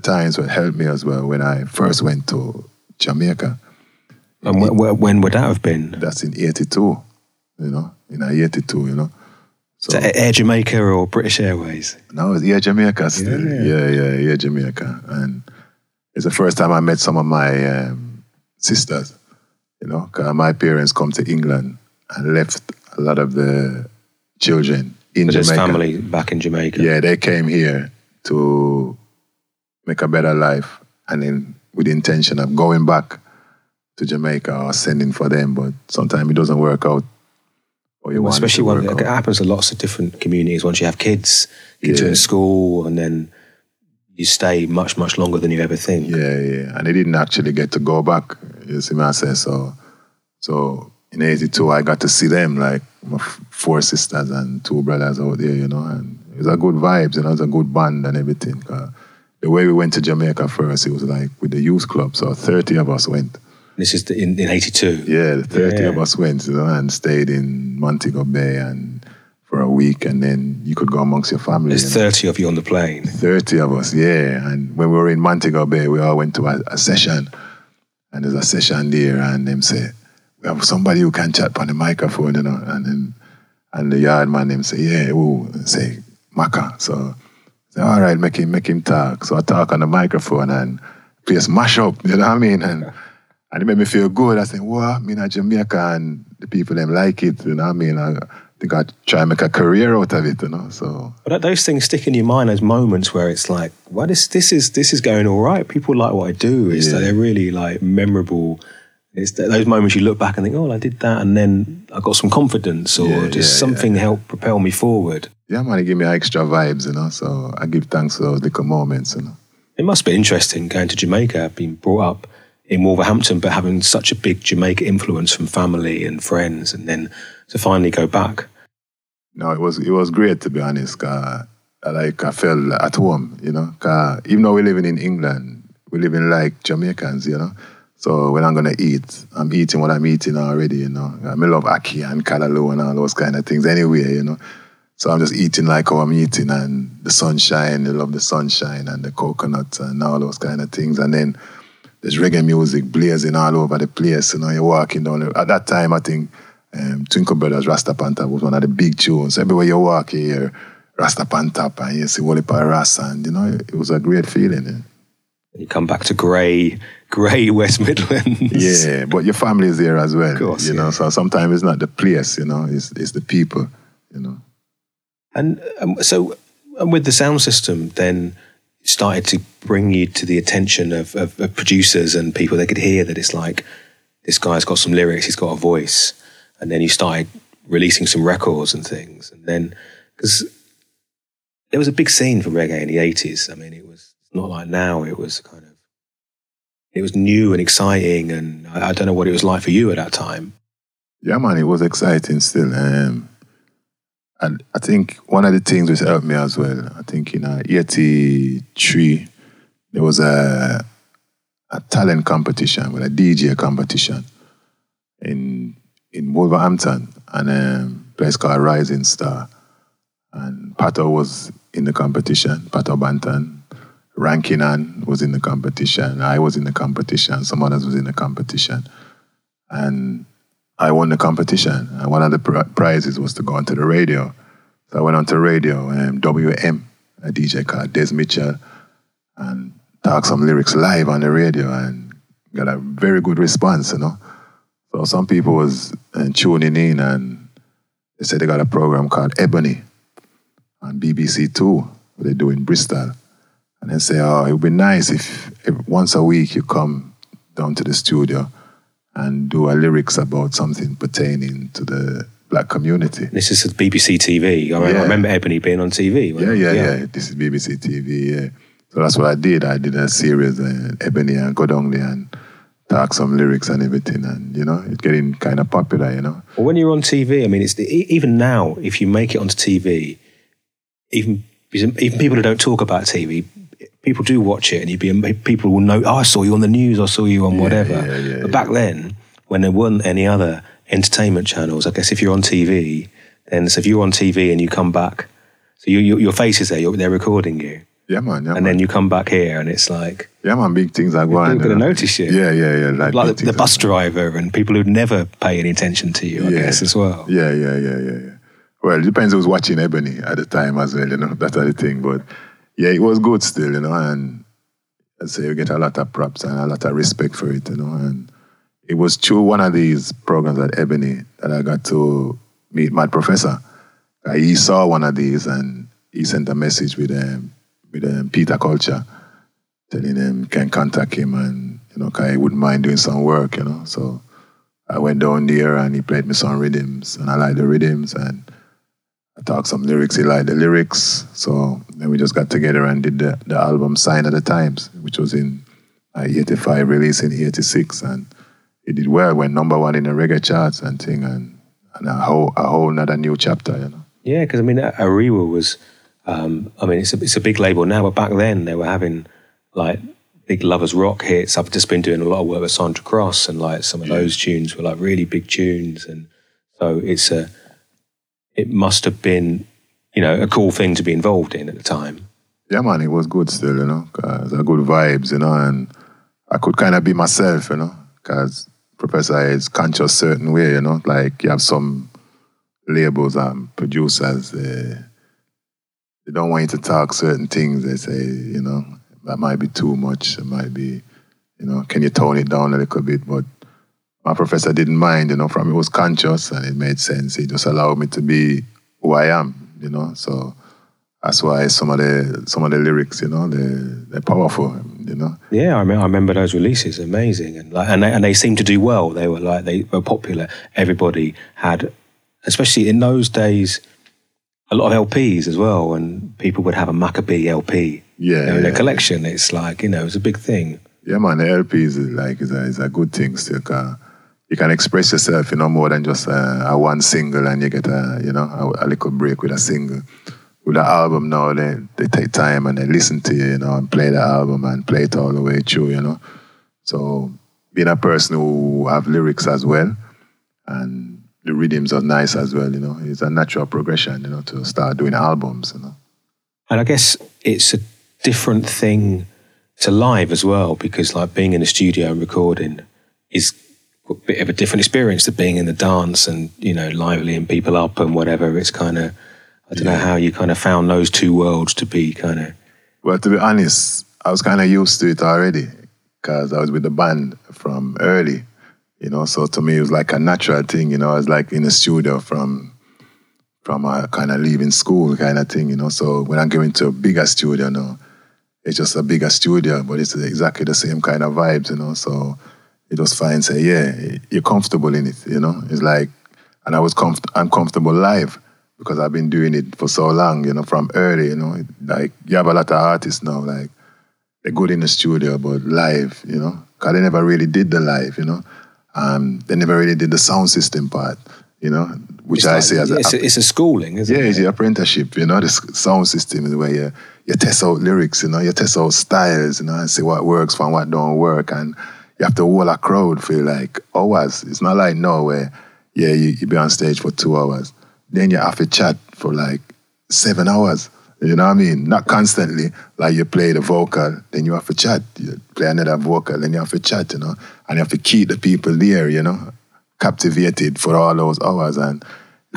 times what helped me as well, when I first went to Jamaica. And when would that have been? That's in 82, you know, in 82, you know. So Air Jamaica or British Airways? No, it's Air Jamaica still. Yeah, Air Jamaica. And it's the first time I met some of my sisters, you know, because my parents come to England and left a lot of the children in Jamaica. His family back in Jamaica. Yeah, they came here to make a better life, and then with the intention of going back to Jamaica or sending for them, but sometimes it doesn't work out. Or you want, especially when it happens to lots of different communities. Once you have kids are in school, and then you stay much, much longer than you ever think. Yeah, and they didn't actually get to go back. You see what I say? So in 82, I got to see them, like my four sisters and two brothers out there, you know, and it was a good vibes, you know, it was a good band and everything. The way we went to Jamaica first, it was like with the youth club, so 30 of us went. This is in 82. Yeah, the 30 of us went, you know, and stayed in Montego Bay and for a week, and then you could go amongst your family. There's 30 of you on the plane. 30 of us, yeah. And when we were in Montego Bay, we all went to a session, and there's a session there, and them say, "We have somebody who can chat on the microphone," you know, and the yard man them say, "Yeah, who?" And say, "Macka." So I say, "All right, make him talk." So I talk on the microphone and play a mash up, you know what I mean? And it made me feel good. I said, "Wow, I'm in Jamaica and the people them like it." You know what I mean? I think I try and make a career out of it, you know. So, but those things stick in your mind, those moments where it's like, "Well, this is going all right. People like what I do." It's like they're really like memorable. It's those moments you look back and think, "Oh, I did that, and then I got some confidence, or something helped propel me forward." Yeah, man, it gave me extra vibes, you know. So I give thanks for those little moments, you know. It must be interesting going to Jamaica, being brought up in Wolverhampton, but having such a big Jamaica influence from family and friends, and then to finally go back. No, it was great, to be honest. I felt at home, you know. Even though we're living in England, we're living like Jamaicans, you know. So when I'm gonna eat, I'm eating what I'm eating already, you know. I love ackee and callaloo and all those kind of things anyway, you know. So I'm just eating like how I'm eating, and the sunshine, I love the sunshine and the coconuts and all those kind of things, and then there's reggae music blazing all over the place, you know. You're walking down at that time, I think Twinkle Brothers, Rasta Pantap was one of the big tunes. Everywhere you walk, you hear Rasta Pantap and you see Walipa Rasta, and you know, it was a great feeling. Yeah. You come back to grey West Midlands. Yeah, but your family is there as well. Of course, you know. So sometimes it's not the place, you know, it's the people, you know. And so with the sound system, then started to bring you to the attention of producers and people. They could hear that it's like, this guy's got some lyrics, he's got a voice. And then you started releasing some records and things. And then, because there was a big scene for reggae in the 80s. I mean, it was not like now. It was kind of, it was new and exciting. And I don't know what it was like for you at that time. Yeah, man, it was exciting still. And I think one of the things which helped me as well, I think in 83, there was a talent competition, with a DJ competition in Wolverhampton, and a place called Rising Star. And Pato was in the competition, Pato Banton. Rankinan was in the competition. I was in the competition. Some others was in the competition. And I won the competition. And one of the prizes was to go onto the radio. So I went onto radio, WM, a DJ called Des Mitchell, and talked some lyrics live on the radio and got a very good response, you know. So some people was tuning in, and they said they got a program called Ebony on BBC Two, what they do in Bristol. And they say, oh, it would be nice if once a week you come down to the studio and do a lyrics about something pertaining to the black community. This is BBC TV. I remember Ebony being on TV. Yeah. This is BBC TV, yeah. So that's what I did. I did a series, Ebony, and go down there and talk some lyrics and everything. And, you know, it's getting kind of popular, you know. Well, when you're on TV, I mean, it's even now, if you make it onto TV, even people who don't talk about TV, people do watch it, and people will know, oh, I saw you on the news, I saw you on whatever. But back then, when there weren't any other entertainment channels, I guess if you're on TV, then so if you're on TV and you come back, so your face is there, they're recording you. Yeah, man. Yeah, and then you come back here and it's like... Yeah, man, big things are going on. People are going to notice you. Yeah. Like the bus driver and people who'd never pay any attention to you, I guess, as well. Yeah. Well, it depends who's watching Ebony at the time as well, you know, that other thing, but... Yeah, it was good still, you know, and I'd say you get a lot of props and a lot of respect for it, you know. And it was through one of these programs at Ebony that I got to meet my professor. He saw one of these and he sent a message with Peter Culture, telling him can contact him and, you know, cause he wouldn't mind doing some work, you know. So I went down there and he played me some rhythms and I liked the rhythms and I talked some lyrics, he liked the lyrics. So then we just got together and did the album Sign of the Times, which was in 85, released in 86. And it did well, went number one in the reggae charts and thing, and a whole another new chapter, you know. Yeah, because I mean, Ariwa was, it's a big label now, but back then they were having like big Lovers Rock hits. I've just been doing a lot of work with Sandra Cross, and like some of those tunes were like really big tunes. And so it must have been, you know, a cool thing to be involved in at the time. Yeah, man, it was good still, you know, because I good vibes, you know, and I could kind of be myself, you know, because Professor is conscious certain way, you know, like you have some labels and producers, they don't want you to talk certain things. They say, you know, that might be too much, it might be, you know, can you tone it down a little bit? But my professor didn't mind, you know, from it was conscious and it made sense. He just allowed me to be who I am, you know. So that's why some of the lyrics, you know, they're powerful, you know. Yeah, I remember those releases, amazing, and they seemed to do well. They were popular. Everybody had, especially in those days, a lot of LPs as well, and people would have a Macka B LP, their collection. It's like, you know, it's a big thing. Yeah, man, the LP is a good thing still. You can express yourself, you know, more than just a one single, and you get a little break with a single. With an album now, they take time and they listen to you, you know, and play the album and play it all the way through, you know. So being a person who have lyrics as well, and the rhythms are nice as well, you know, it's a natural progression, you know, to start doing albums, you know. And I guess it's a different thing to live as well, because like being in a studio and recording is a bit of a different experience than being in the dance and, you know, liveling people up and whatever. It's kind of, I don't know how you kind of found those two worlds to be kind of... Well, to be honest, I was kind of used to it already because I was with the band from early, you know, so to me it was like a natural thing, you know. I was like in the studio from a kind of leaving school kind of thing, you know. So when I'm going to a bigger studio now, it's just a bigger studio, but it's exactly the same kind of vibes, you know. So it was fine. Say, yeah, you're comfortable in it, you know. It's like, and I'm comfortable live because I've been doing it for so long, you know, from early, you know. Like, you have a lot of artists now, like, they're good in the studio, but live, you know, because they never really did the live, you know. They never really did the sound system part, you know, which I see as a... It's a schooling, isn't it? Yeah, it's an apprenticeship, you know, the sound system in the way you test out lyrics, you know, you test out styles, you know, and see what works for and what don't work. And you have to hold a crowd for like hours. It's not like now where, yeah, you be on stage for 2 hours. Then you have to chat for like 7 hours. You know what I mean? Not constantly. Like you play the vocal, then you have to chat. You play another vocal, then you have to chat, you know. And you have to keep the people there, you know, captivated for all those hours. And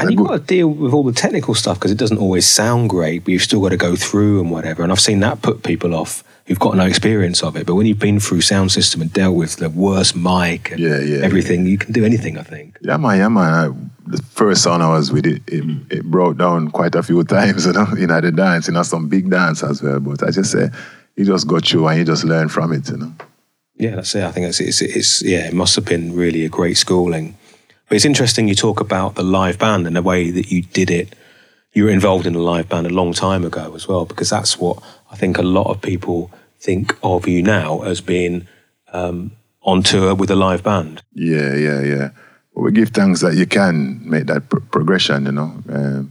you've got to deal with all the technical stuff because it doesn't always sound great, but you've still got to go through and whatever. And I've seen that put people off who've got no experience of it. But when you've been through sound system and dealt with the worst mic and everything, you can do anything, I think. Yeah, man. The first song I was with, it broke down quite a few times, you know, in the dance, you know, some big dance as well. But I just say, you just go through and you just learn from it, you know. Yeah, that's it. I think it must have been really a great schooling. But it's interesting you talk about the live band and the way that you did it. You were involved in a live band a long time ago as well, because that's what I think a lot of people think of you now as being on tour with a live band. Yeah. We give thanks that you can make that progression, you know.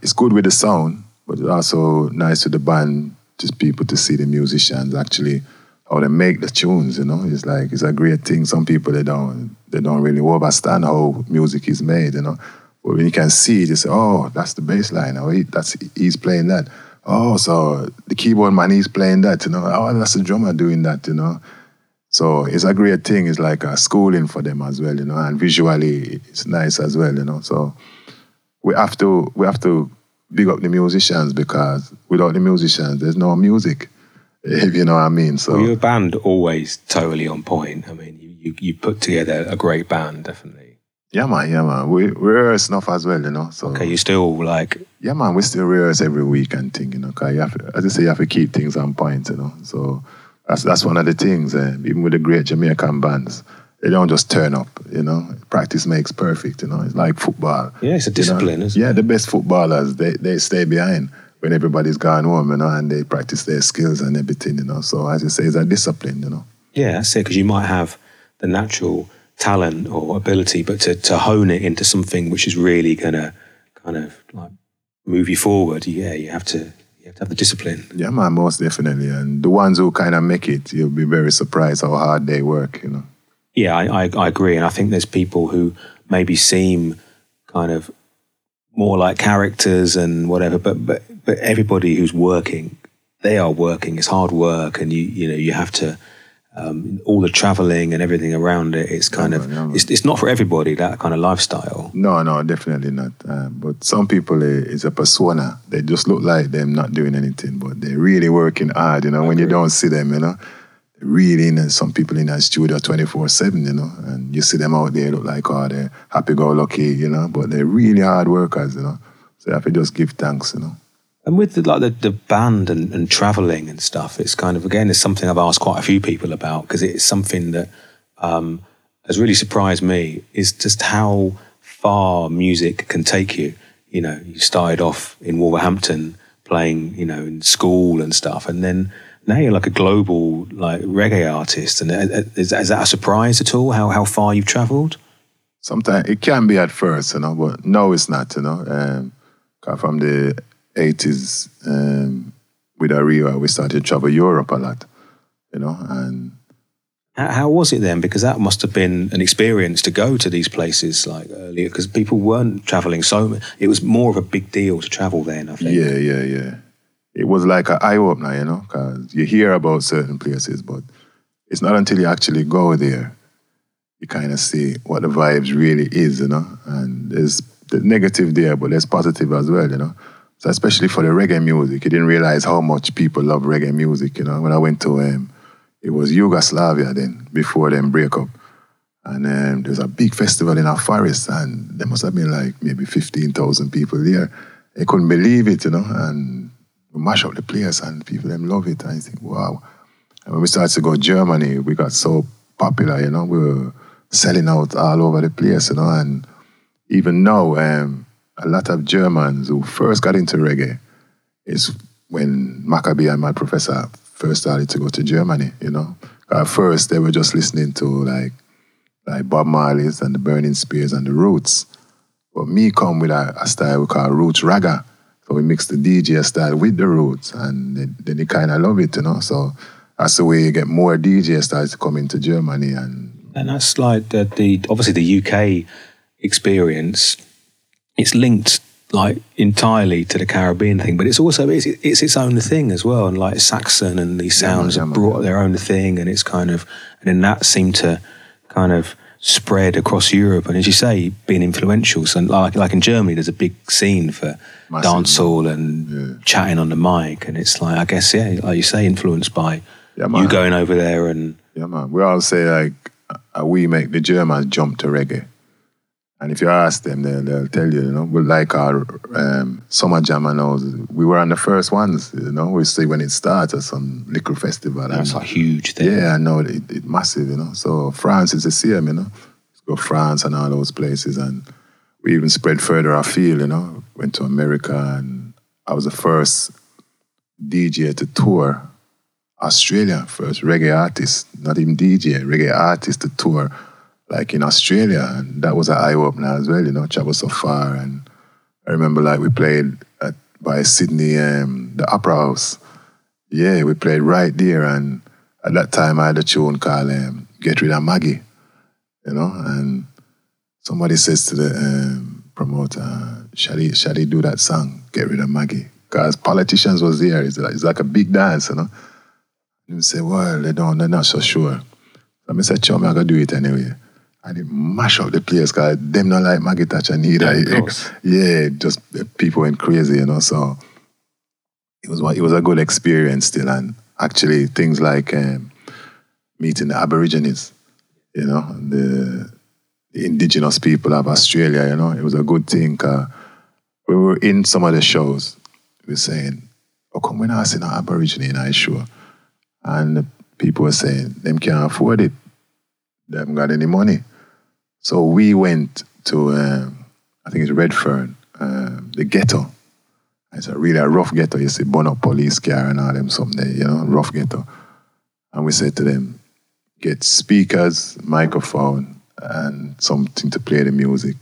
It's good with the sound, but it's also nice with the band, just people to see the musicians actually, how they make the tunes, you know. It's like, it's a great thing. Some people, they don't really understand how music is made, you know. But when you can see it, you say, oh, that's the bass line. Oh, he's playing that. Oh, so the keyboard man, he's playing that, you know. Oh, that's the drummer doing that, you know. So it's a great thing. It's like a schooling for them as well, you know. And visually, it's nice as well, you know. So we have to big up the musicians because without the musicians, there's no music. If you know what I mean. So well, your band always totally on point. I mean, you put together a great band, definitely. Yeah, man. We rehearse enough as well, you know. So okay, you still like? Yeah, man. We still rehearse every week and thing, you know. Cause you have to, as I say, you have to keep things on point, you know. So. That's one of the things, even with the great Jamaican bands, they don't just turn up, you know. Practice makes perfect, you know. It's like football. Yeah, it's a discipline, isn't it? Yeah, the best footballers, they stay behind when everybody's gone home, you know, and they practice their skills and everything, you know. So, as you say, it's a discipline, you know. Yeah, that's it, because you might have the natural talent or ability, but to hone it into something which is really going to kind of like move you forward, yeah, you have to have the discipline. Yeah, man, most definitely. And the ones who kind of make it, you'll be very surprised how hard they work, you know. Yeah, I agree. And I think there's people who maybe seem kind of more like characters and whatever, but everybody who's working, they are working. It's hard work, and you know you have to all the traveling and everything around it. It's kind it's not for everybody, that kind of lifestyle. No, definitely not. But some people, it's a persona. They just look like they're not doing anything, but they're really working hard. You know, when you don't see them, you know, really. Some people in that studio 24/7, you know, and you see them out there look like, oh, they're happy-go-lucky, you know, but they're really hard workers, you know. So you have to just give thanks, you know. And with the band and traveling and stuff, it's kind of, again, it's something I've asked quite a few people about, because it's something that has really surprised me, is just how far music can take you. You know, you started off in Wolverhampton playing, you know, in school and stuff, and then now you're like a global like reggae artist. And is that a surprise at all? How far you've travelled? Sometimes it can be at first, you know, but no, it's not, you know, from the 80s, with Ariwa, we started to travel Europe a lot, you know. And how was it then? Because that must have been an experience to go to these places like earlier, because people weren't traveling so. It was more of a big deal to travel then, I think. Yeah. It was like an eye-opener, you know, because you hear about certain places, but it's not until you actually go there you kind of see what the vibes really is, you know. And there's the negative there, but there's positive as well, you know. So especially for the reggae music, you didn't realize how much people love reggae music, you know. When I went to, it was Yugoslavia then, before them break up. And there's a big festival in our forest, and there must have been like maybe 15,000 people there. They couldn't believe it, you know. And we mash up the place, and people them love it. And you think, wow. And when we started to go to Germany, we got so popular, you know. We were selling out all over the place, you know. And even now, a lot of Germans who first got into reggae is when Macka B and my professor first started to go to Germany, you know. At first, they were just listening to like like Bob Marley's and the Burning Spears and the Roots. But me come with a style we call Roots Ragga. So we mix the DJ style with the Roots, and they kind of love it, you know. So that's the way you get more DJ styles to come into Germany. And that's like the obviously the UK experience. It's linked like entirely to the Caribbean thing, but it's also it's its own thing as well. And like Saxon and these sounds have brought their own thing, and it's kind of, and then that seemed to kind of spread across Europe. And as you say, being influential. So like in Germany, there's a big scene for dancehall and chatting on the mic, and it's like, I guess, yeah, like you say, influenced by you going over there. And yeah, man, we all say like we make the Germans jump to reggae. And if you ask them, they'll tell you, you know, we like our summer jam and all. We were on the first ones, you know. We see when it started, some little festival. That's a huge thing. Yeah, I know, it's massive, you know. So France is the same, you know. Let's go France and all those places. And we even spread further afield, you know. Went to America, and I was the first DJ to tour Australia. First reggae artist, not even DJ, reggae artist to tour like in Australia, and that was an eye-opener as well, you know, travel so far. And I remember, like, we played by Sydney, the Opera House. Yeah, we played right there, and at that time I had a tune called Get Rid of Maggie, you know, and somebody says to the promoter, shall he do that song, Get Rid of Maggie? Because politicians was there, it's like a big dance, you know. And we say, well, they're not so sure. So I said, sure, I'm going to do it anyway. And it mash up the place because them not like Margaret Thatcher neither. Yeah, just people went crazy, you know. So it was a good experience still. And actually things like meeting the Aborigines, you know, the indigenous people of Australia, you know. It was a good thing. We were in some of the shows. We were saying, oh, come when I see an Aborigine in our show. And people were saying, them can't afford it. They haven't got any money. So we went to, I think it's Redfern, the ghetto. It's a rough ghetto. You see, burn up police car and all them someday, you know, rough ghetto. And we said to them, get speakers, microphone, and something to play the music,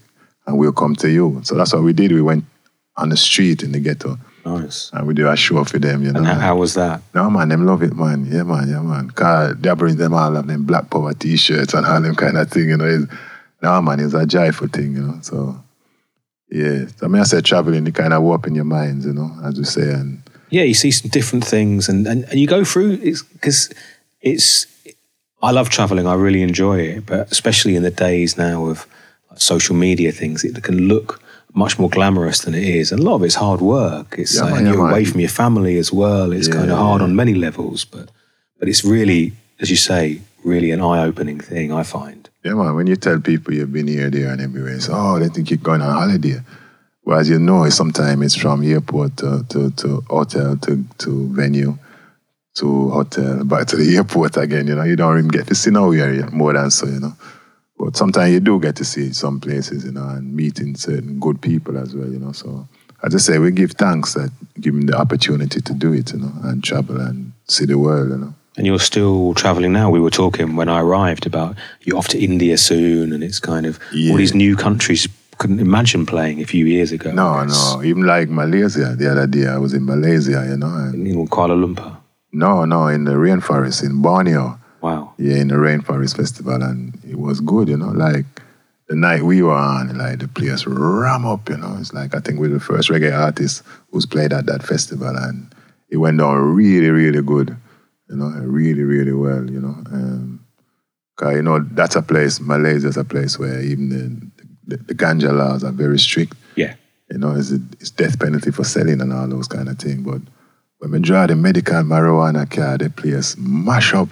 and we'll come to you. So that's what we did. We went on the street in the ghetto. Nice. And we do a show for them, you know. And how was that? No, man, them love it, man. Yeah, man, yeah, man. Because they bring them all of them Black Power T-shirts and all them kind of thing, you know. No, man, it's a joyful thing, you know. So, yeah. So, I mean, I said traveling, you kind of warp in your minds, you know, as we say. And yeah, you see some different things and you go through, because I love traveling, I really enjoy it, but especially in the days now of like, social media things, it can look much more glamorous than it is. And a lot of it's hard work. It's you're away from your family as well. It's kind of hard on many levels, but it's really, as you say, really an eye-opening thing, I find. Yeah, man, when you tell people you've been here, there, and everywhere, it's, oh, they think you're going on holiday. Well, as you know, sometimes it's from airport to hotel to venue to hotel, back to the airport again, you know. You don't even get to see nowhere more than so, you know. But sometimes you do get to see some places, you know, and meeting certain good people as well, you know. So, as I say, we give thanks that given the opportunity to do it, you know, and travel and see the world, you know. And you're still traveling now. We were talking when I arrived about you're off to India soon, and it's kind of all these new countries couldn't imagine playing a few years ago. No. Even like Malaysia, the other day I was in Malaysia, you know. And in Kuala Lumpur? No, in the rainforest, in Borneo. Wow. Yeah, in the Rainforest Festival, and it was good, you know, like the night we were on, like the players ram up, you know. It's like I think we were the first reggae artist who's played at that festival, and it went down really, really good, you know, really, really well, you know. Cause, you know, that's a place, Malaysia's a place where even the ganja laws are very strict. Yeah. You know, it's death penalty for selling and all those kind of things, but when we draw the medical marijuana card, the players mash up.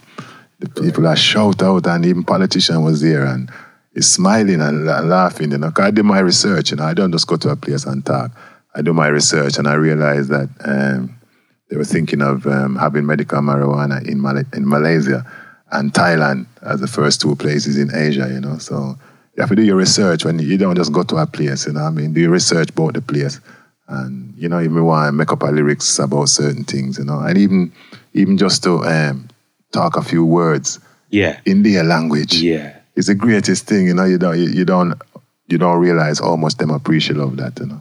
The people are shout out, and even politician was there, and he's smiling and laughing, you know. Because I do my research, you know. I don't just go to a place and talk. I do my research, and I realized that they were thinking of having medical marijuana in Malaysia and Thailand as the first two places in Asia, you know. So you have to do your research when you don't just go to a place, you know what I mean? Do your research about the place. And, you know, if you want to make up our lyrics about certain things, you know. And even just to talk a few words in their language. Yeah. it's the greatest thing, you know. You don't realize how much them appreciate of that, you know.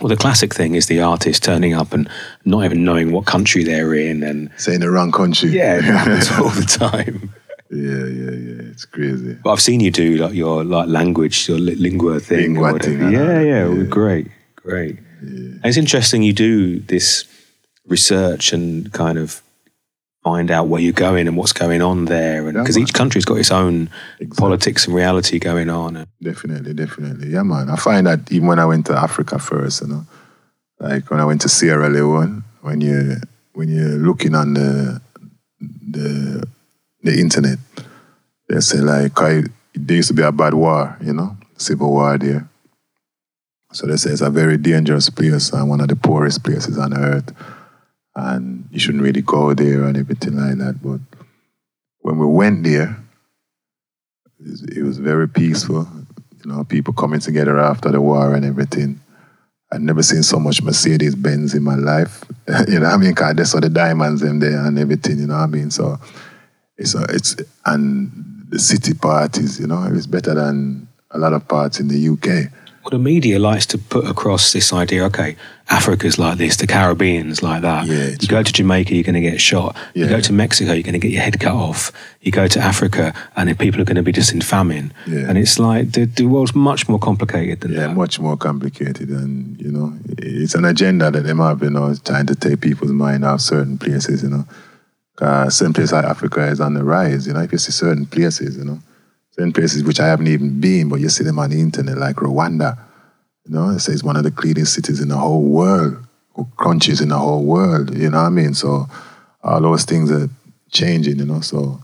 Well, the classic thing is the artist turning up and not even knowing what country they're in and saying the wrong country. Yeah, all the time. Yeah. It's crazy. But I've seen you do like your language, your lingua thing. Lingua thing. Yeah. Great. Yeah. And it's interesting you do this research and kind of find out where you're going and what's going on there, and because each country's got its own politics and reality going on. Definitely. Yeah, man. I find that even when I went to Africa first, you know, like when I went to Sierra Leone, when you're looking on the internet, they say like there used to be a bad war, you know, civil war there. So they say it's a very dangerous place and one of the poorest places on earth. And you shouldn't really go there and everything like that. But when we went there, it was very peaceful. You know, people coming together after the war and everything. I've never seen so much Mercedes-Benz in my life. You know what I mean? Because I saw the diamonds in there and everything, you know what I mean? So it's and the city parties, you know, it was better than a lot of parts in the UK. The media likes to put across this idea, okay, Africa's like this, the Caribbean's like that. Yeah, you go to Jamaica, you're going to get shot. Yeah. You go to Mexico, you're going to get your head cut off. You go to Africa, and people are going to be just in famine. Yeah. And it's like, the world's much more complicated than that. Yeah, much more complicated. And, you know, it's an agenda that they might have, you know, trying to take people's mind off certain places, you know. Certain places like Africa is on the rise, you know, if you see certain places, you know. In places which I haven't even been, but you see them on the internet, like Rwanda. You know, they say it's one of the cleanest cities in the whole world, or countries in the whole world, you know what I mean? So all those things are changing, you know, so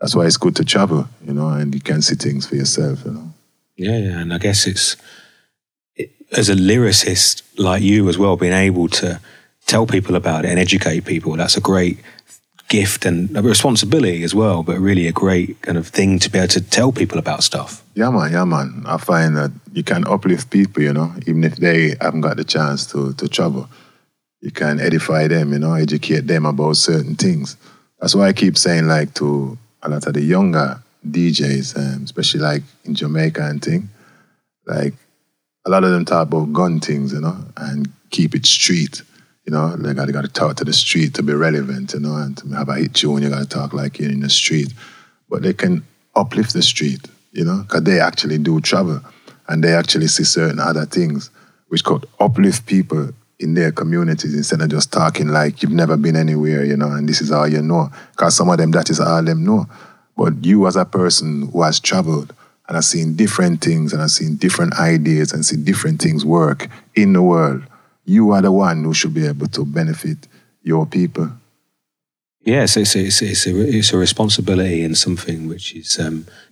that's why it's good to travel, you know, and you can see things for yourself, you know. Yeah, and I guess it's as a lyricist like you as well, being able to tell people about it and educate people, that's a great gift and a responsibility as well, but really a great kind of thing to be able to tell people about stuff. Yeah, man. I find that you can uplift people, you know, even if they haven't got the chance to travel. You can edify them, you know, educate them about certain things. That's why I keep saying, like, to a lot of the younger DJs, especially, like, in Jamaica and thing, like, a lot of them talk about gun things, you know, and keep it street. You know, they got to talk to the street to be relevant, you know, and to have a hit tune, you got to talk like you're in the street. But they can uplift the street, you know, because they actually do travel and they actually see certain other things which could uplift people in their communities instead of just talking like you've never been anywhere, you know, and this is all you know. Because some of them, that is all them know. But you as a person who has traveled and has seen different things and has seen different ideas and seen different things work in the world, you are the one who should be able to benefit your people. Yes, yeah, so it's a responsibility and something which is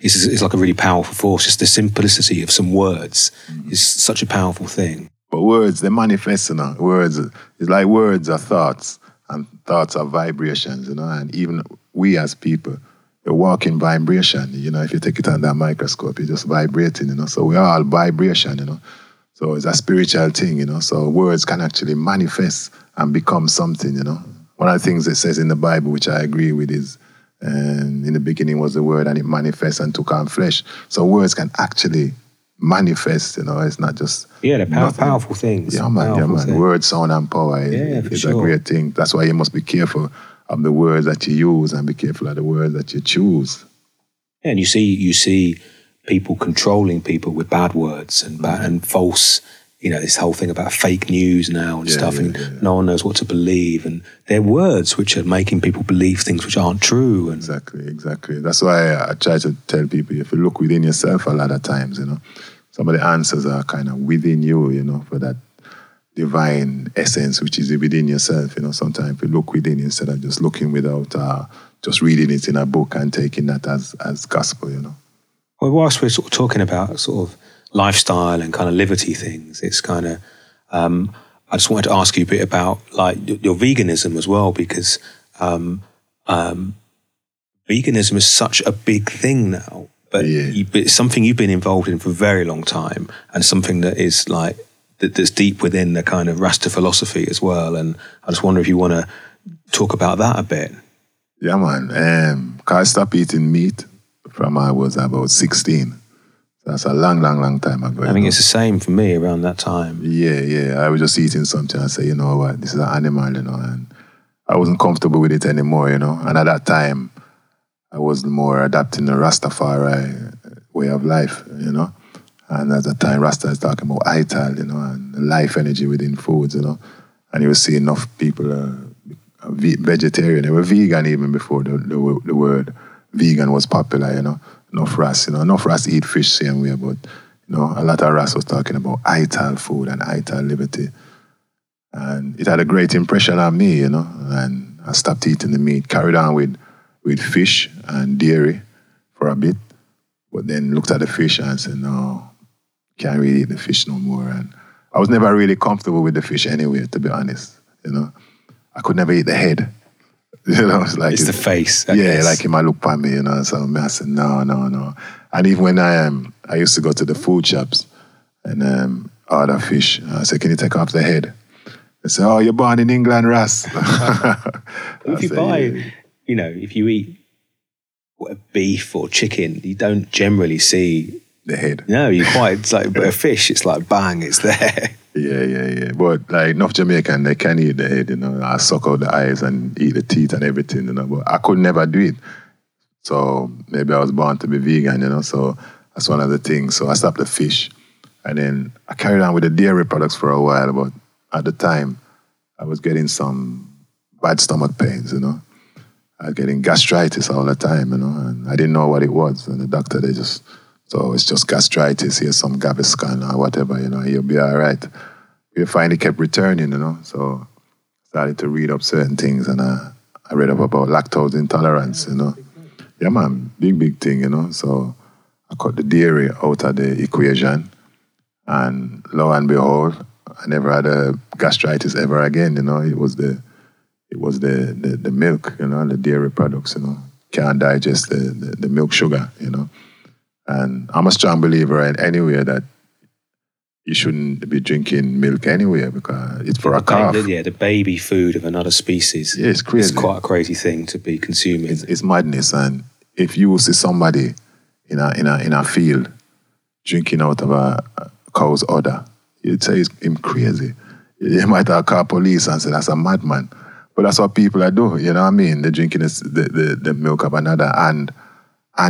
it's like a really powerful force. Just the simplicity of some words is such a powerful thing. But words, they manifest, you know. Words, it's like words are thoughts, and thoughts are vibrations, you know. And even we as people, a walking vibration, you know. If you take it under a microscope, you're just vibrating, you know. So we are all vibration, you know. So it's a spiritual thing, you know. So words can actually manifest and become something, you know. One of the things it says in the Bible, which I agree with, is, in the beginning was the word, and it manifests and took on flesh. So words can actually manifest, you know. It's not just they're powerful things. Yeah, man. Words, sound, and power is a great thing. That's why you must be careful of the words that you use and be careful of the words that you choose. Yeah, and you see people controlling people with bad words and false, you know, this whole thing about fake news now and stuff, and no one knows what to believe. And they're words which are making people believe things which aren't true. And exactly. That's why I try to tell people, if you look within yourself a lot of times, you know, some of the answers are kind of within you know, for that divine essence which is within yourself, you know. Sometimes if you look within instead of just looking without, just reading it in a book and taking that as gospel, you know. Well, whilst we're sort of talking about sort of lifestyle and kind of liberty things, it's kind of, I just wanted to ask you a bit about like your veganism as well, because veganism is such a big thing now, but it's something you've been involved in for a very long time, and something that is like, that's deep within the kind of Rasta philosophy as well. And I just wonder if you want to talk about that a bit. Yeah, man. Can I stop eating meat? from I was about 16. That's a long, long, long time ago. I think it's the same for me around that time. Yeah, yeah. I was just eating something. I say, you know what, this is an animal, you know. And I wasn't comfortable with it anymore, you know. And at that time, I was more adapting the Rastafari way of life, you know. And at the time, Rasta is talking about ital, you know, and life energy within foods, you know. And you will see enough people are vegetarian. They were vegan even before the word vegan was popular, you know. Enough Ras, you know, enough Ras eat fish same way, but, you know, a lot of Ras was talking about ital food and ital liberty. And it had a great impression on me, you know, and I stopped eating the meat, carried on with fish and dairy for a bit, but then looked at the fish and said, no, can't really eat the fish no more. And I was never really comfortable with the fish anyway, to be honest, you know. I could never eat the head. You know, it's like the face. I guess. Like him, I look at me, you know. So I said, no. And even when I used to go to the food shops and order fish. I said, can you take off the head? They said, oh, you're born in England, Ras. If you buy, you know, if you eat beef or chicken, you don't generally see the head. No, you quite. It's like, but a fish, it's like bang, it's there. Yeah. But like North Jamaican, they can eat the head, you know. I suck out the eyes and eat the teeth and everything, you know. But I could never do it. So maybe I was born to be vegan, you know. So that's one of the things. So I stopped the fish. And then I carried on with the dairy products for a while. But at the time, I was getting some bad stomach pains, you know. I was getting gastritis all the time, you know. And I didn't know what it was. And the doctor, they just... So it's just gastritis, here's some Gaviscon or whatever, you know, you'll be all right. We finally kept returning, you know, so started to read up certain things and I read up about lactose intolerance, you know. Yeah, man, big thing, you know. So I cut the dairy out of the equation and lo and behold, I never had a gastritis ever again, you know. It was the milk, you know, the dairy products, you know. Can't digest the milk sugar, you know. And I'm a strong believer in anywhere that you shouldn't be drinking milk anywhere because it's for a calf. Yeah, the baby food of another species. Yeah, it's crazy. It's quite a crazy thing to be consuming. It's madness. And if you will see somebody in a field drinking out of a cow's udder, you'd say him crazy. You might have called police and say that's a madman. But that's what people are doing, you know what I mean? They're drinking the milk of another and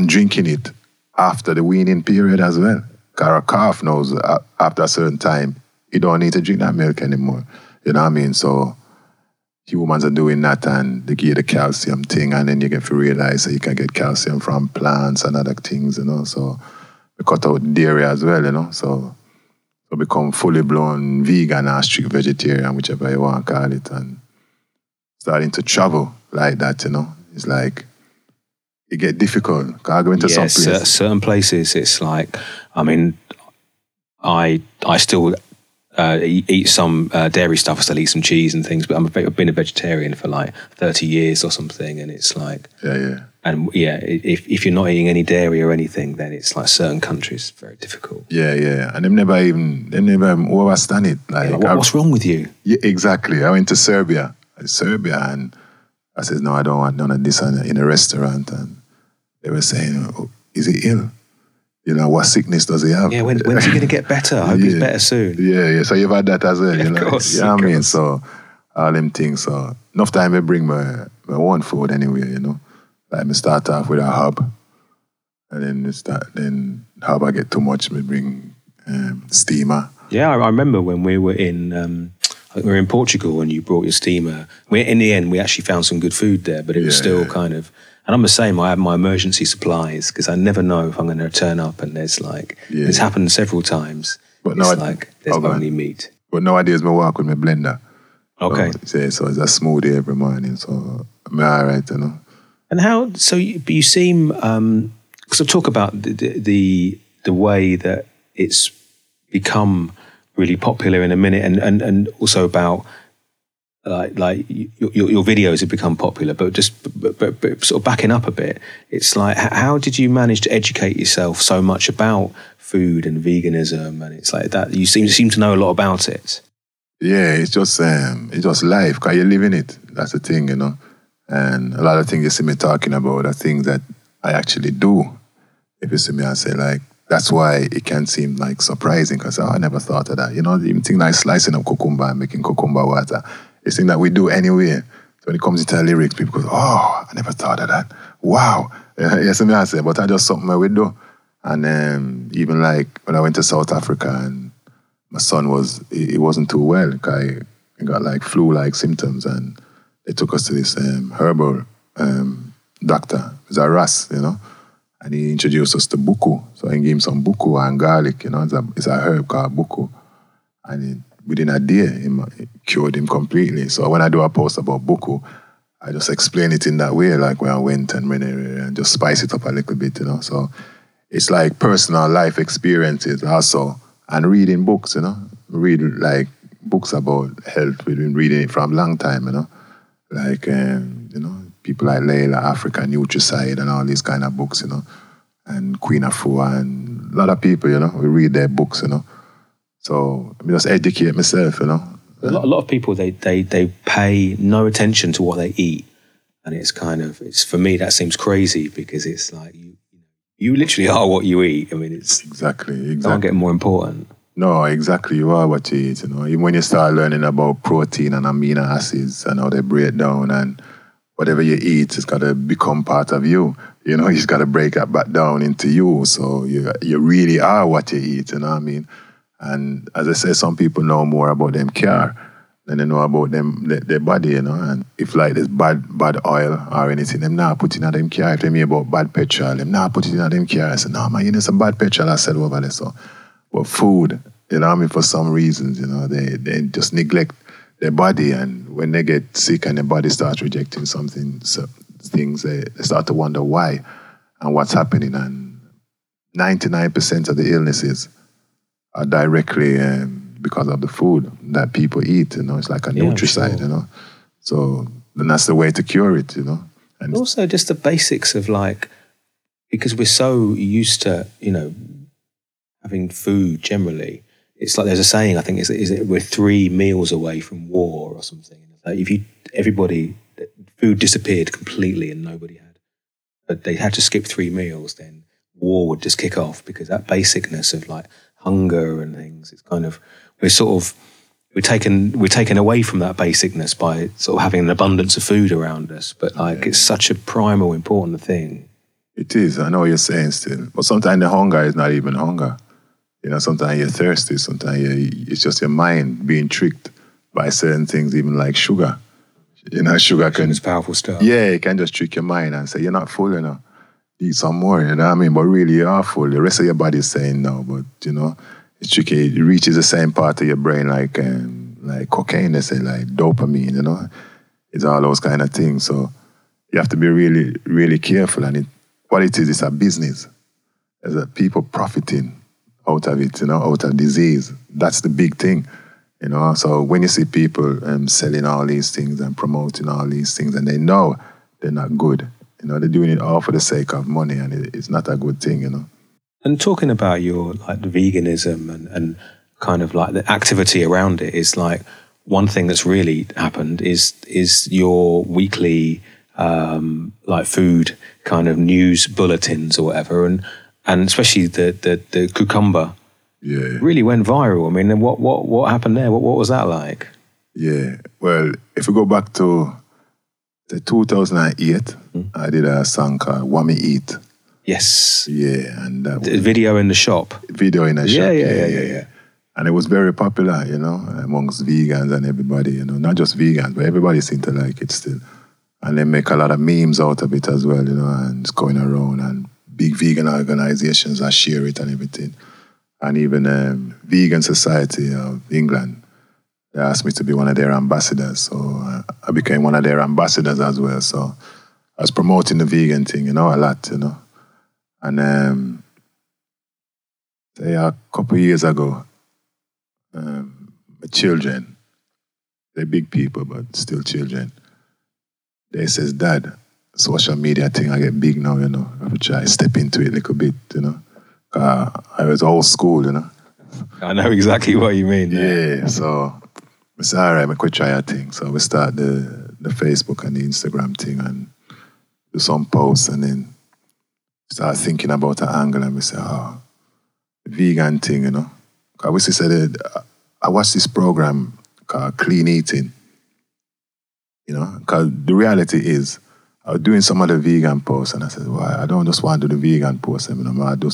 drinking it after the weaning period as well. Because a calf knows after a certain time, you don't need to drink that milk anymore. You know what I mean? So humans are doing that and they give you the calcium thing and then you get to realize that you can get calcium from plants and other things, you know. So we cut out dairy as well, you know. So we become fully blown vegan or strict vegetarian, whichever you want to call it. And starting to travel like that, you know. It's like, it get difficult. I go into some places. Certain places, it's like, I mean, I still eat some dairy stuff. I still eat some cheese and things, but I've been a vegetarian for like 30 years or something, and it's like, yeah. And yeah, if you're not eating any dairy or anything, then it's like certain countries very difficult. Yeah, and they never even overstand it. Like, yeah, what's wrong with you? Yeah, exactly. I went to Serbia, and I said, no, I don't want none of this in a restaurant, and they were saying, oh, is he ill? You know, what sickness does he have? Yeah, when's he going to get better? I hope he's better soon. Yeah. So you've had that as well. Yeah, you know? Of course. You know what I mean? So all them things. So enough time I bring my own food anyway, you know. Like me start off with a herb. And then herb I get too much, me bring steamer. Yeah, I remember when we were in... we were in Portugal and you brought your steamer. In the end, we actually found some good food there, but it was still kind of... And I'm the same, I have my emergency supplies because I never know if I'm going to turn up and there's like... Yeah. It's happened several times. But it's there's only meat. But nowadays, I walk with my blender. Okay. So it's a smoothie every morning. So I'm all right, you know. And how... So you seem... Because I talk about the way that it's become... really popular in a minute, and also about like your videos have become popular, but just but sort of backing up a bit, it's like how did you manage to educate yourself so much about food and veganism? And it's like that you seem to know a lot about it. Yeah, it's just life because you're living it. That's the thing, you know. And a lot of things you see me talking about are things that I actually do. if you see me, I say like, that's why it can seem like surprising because I never thought of that. You know, even thing like slicing up cucumber and making cucumber water, it's thing that we do anyway. So when it comes into the lyrics, people go, oh, I never thought of that. Wow. You see me, I say, but that's just something that we do. And even like when I went to South Africa and my son was, he wasn't too well. He got like flu-like symptoms and they took us to this herbal doctor. He's a Ras, you know. And he introduced us to buku. So I gave him some buku and garlic, you know. It's a herb called buku. And within a day, it cured him completely. So when I do a post about buku, I just explain it in that way, like when I went and just spice it up a little bit, you know. So it's like personal life experiences also. And reading books, you know. Read like books about health. We've been reading it from a long time, you know. Like, you know, people like Leila Africa, Nutricide and all these kind of books, you know, and Queen Afua and a lot of people, you know, we read their books, you know. So I mean, just educate myself, you know. A lot of people, they pay no attention to what they eat. And it's kind of, it's for me, that seems crazy because it's like, you literally are what you eat. I mean, it's... Exactly. Can't get more important. No, exactly. You are what you eat, you know. Even when you start learning about protein and amino acids and how they break down and whatever you eat, it's got to become part of you. You know, you just got to break that back down into you. So you really are what you eat, you know what I mean? And as I say, some people know more about them care than they know about them their body, you know. And if like there's bad oil or anything, them not putting on them care. If they hear about bad petrol, them not putting on them care. I say, no, man, you know, some bad petrol I sell over there, so... But food, you know what I mean, for some reasons, you know, they just neglect their body. And when they get sick and their body starts rejecting things, they start to wonder why and what's happening. And 99% of the illnesses are directly because of the food that people eat, you know. It's like a nutricide, sure. You know. So then that's the way to cure it, you know. And also just the basics of like, because we're so used to, you know, having food generally, it's like there's a saying, I think, is it we're 3 meals away from war or something. Like everybody, food disappeared completely and nobody had, but they had to skip 3 meals, then war would just kick off because that basicness of like hunger and things, it's kind of, we're taken away from that basicness by sort of having an abundance of food around us. But like, It's such a primal, important thing. It is, I know what you're saying still. But sometimes the hunger is not even hunger. You know, sometimes you're thirsty, sometimes it's just your mind being tricked by certain things, even like sugar. You know, sugar can... It's powerful stuff. Yeah, it can just trick your mind and say, you're not full, you know. Eat some more, you know what I mean? But really, you are full. The rest of your body is saying no, but, you know, it's tricky. It reaches the same part of your brain like cocaine, they say, like dopamine, you know. It's all those kind of things. So you have to be really, really careful, and what it is, it's a business. There's people profiting out of it, you know, out of disease. That's the big thing, you know. So when you see people selling all these things and promoting all these things, and they know they're not good, you know, they're doing it all for the sake of money, and it's not a good thing, you know. And talking about your like veganism and kind of like the activity around it, is like one thing that's really happened is your weekly like food kind of news bulletins or whatever, and especially the cucumber, really went viral. I mean, what happened there? What was that like? Yeah, well, if we go back to the 2008, I did a song called "Wami Eat." Yes. Yeah, and the video in the shop. Video in the shop. Yeah. And it was very popular, you know, amongst vegans and everybody. You know, not just vegans, but everybody seemed to like it still. And they make a lot of memes out of it as well, you know, and it's going around, and big vegan organizations are share it and everything. And even Vegan Society of England, they asked me to be one of their ambassadors. So I became one of their ambassadors as well. So I was promoting the vegan thing, you know, a lot, you know. And a couple of years ago, my children, they're big people, but still children, they says, Dad, social media thing, I get big now, you know. I have to try step into it a little bit, you know. I was old school, you know. I know exactly what you mean. Yeah, so I said, all right, I could try a thing. So we start the Facebook and the Instagram thing and do some posts, and then start thinking about an angle and we say, oh, vegan thing, you know. Because we said, I watched this program called Clean Eating, you know, because the reality is, I was doing some of the vegan posts and I said, well, I don't just want to do the vegan posts, you know, I do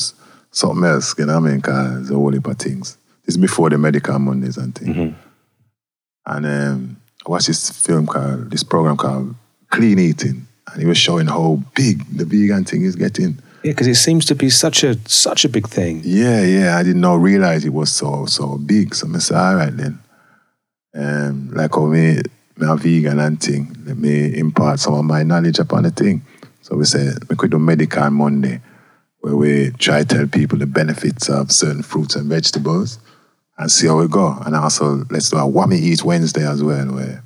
something else, you know what I mean, because there's a whole heap of things. This is before the Medical Mondays and things. Mm-hmm. And I watched this program called Clean Eating, and it was showing how big the vegan thing is getting. Yeah, because it seems to be such a big thing. Yeah, yeah. I did not realize it was so big. So I said, all right then. Like how me a vegan and thing, let me impart some of my knowledge upon the thing. So we said, we could do Medical Monday, where we try to tell people the benefits of certain fruits and vegetables and see how we go. And also, let's do a Whammy Eat Wednesday as well, where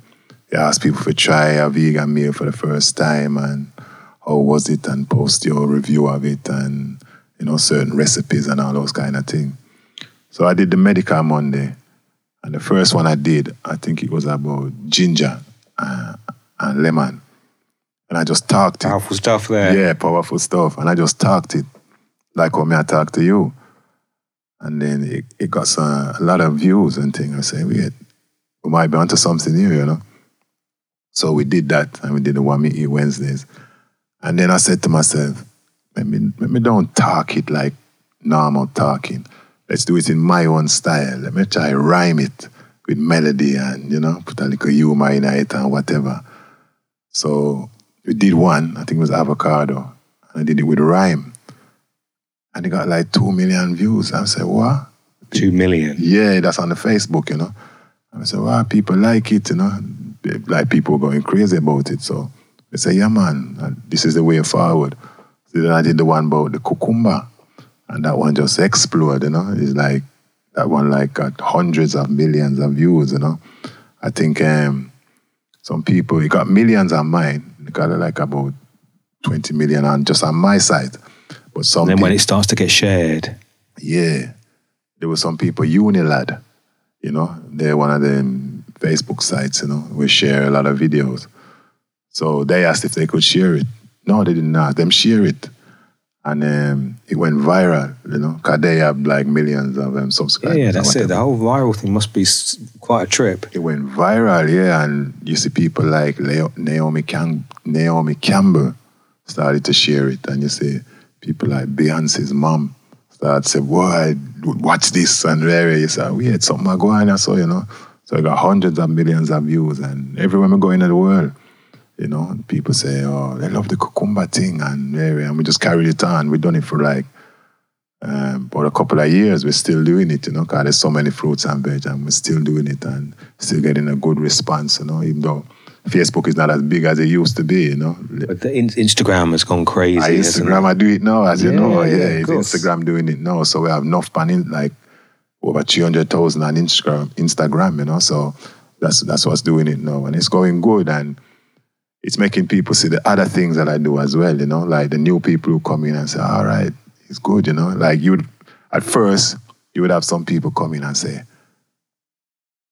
you ask people to try a vegan meal for the first time and how was it, and post your review of it and, you know, certain recipes and all those kind of things. So I did the Medical Monday. And the first one I did, I think it was about ginger and lemon. And I just talked it. Powerful stuff there. Yeah, powerful stuff. And I just talked it like how me I talk to you. And then it got a lot of views and things. I said, we might be onto something here, you know. So we did that, and we did the Whammy Eat Wednesdays. And then I said to myself, let me don't talk it like normal talking. Let's do it in my own style. Let me try rhyme it with melody and, you know, put a little humor in it and whatever. So we did one, I think it was avocado, and I did it with rhyme. And it got like 2 million views. I said, what? 2 million? Yeah, that's on the Facebook, you know. I said, wow, people like it, you know. Like people going crazy about it. So I said, yeah, man, this is the way forward. So then I did the one about the cucumber. And that one just exploded, you know. It's like, that one like got hundreds of millions of views, you know. I think some people, it got millions on mine. It got like about 20 million on just on my side. But some then when it starts to get shared. Yeah. There were some people, Unilad, you know. They're one of them Facebook sites, you know. We share a lot of videos. So they asked if they could share it. No, they didn't ask. Them share it. And it went viral, you know, because they have like millions of subscribers. Yeah, that's it. The whole viral thing must be quite a trip. It went viral, yeah. And you see people like Naomi Campbell started to share it. And you see people like Beyonce's mom started to say, whoa, watch this. And there you say, we had something going on. So, you know, so it got hundreds of millions of views. And everywhere we go in the world, you know, people say, oh, they love the cucumber thing and we just carried it on. We've done it for like about a couple of years. We're still doing it, you know, because there's so many fruits and veg and we're still doing it and still getting a good response, you know, even though Facebook is not as big as it used to be, you know. But the Instagram has gone crazy. Instagram, I do it now, as you know. Yeah, it's Instagram doing it now. So we have enough panning, like over 300,000 on Instagram, you know. So that's what's doing it now. And it's going good and it's making people see the other things that I do as well, you know, like the new people who come in and say, all right, it's good, you know. Like at first, you would have some people come in and say,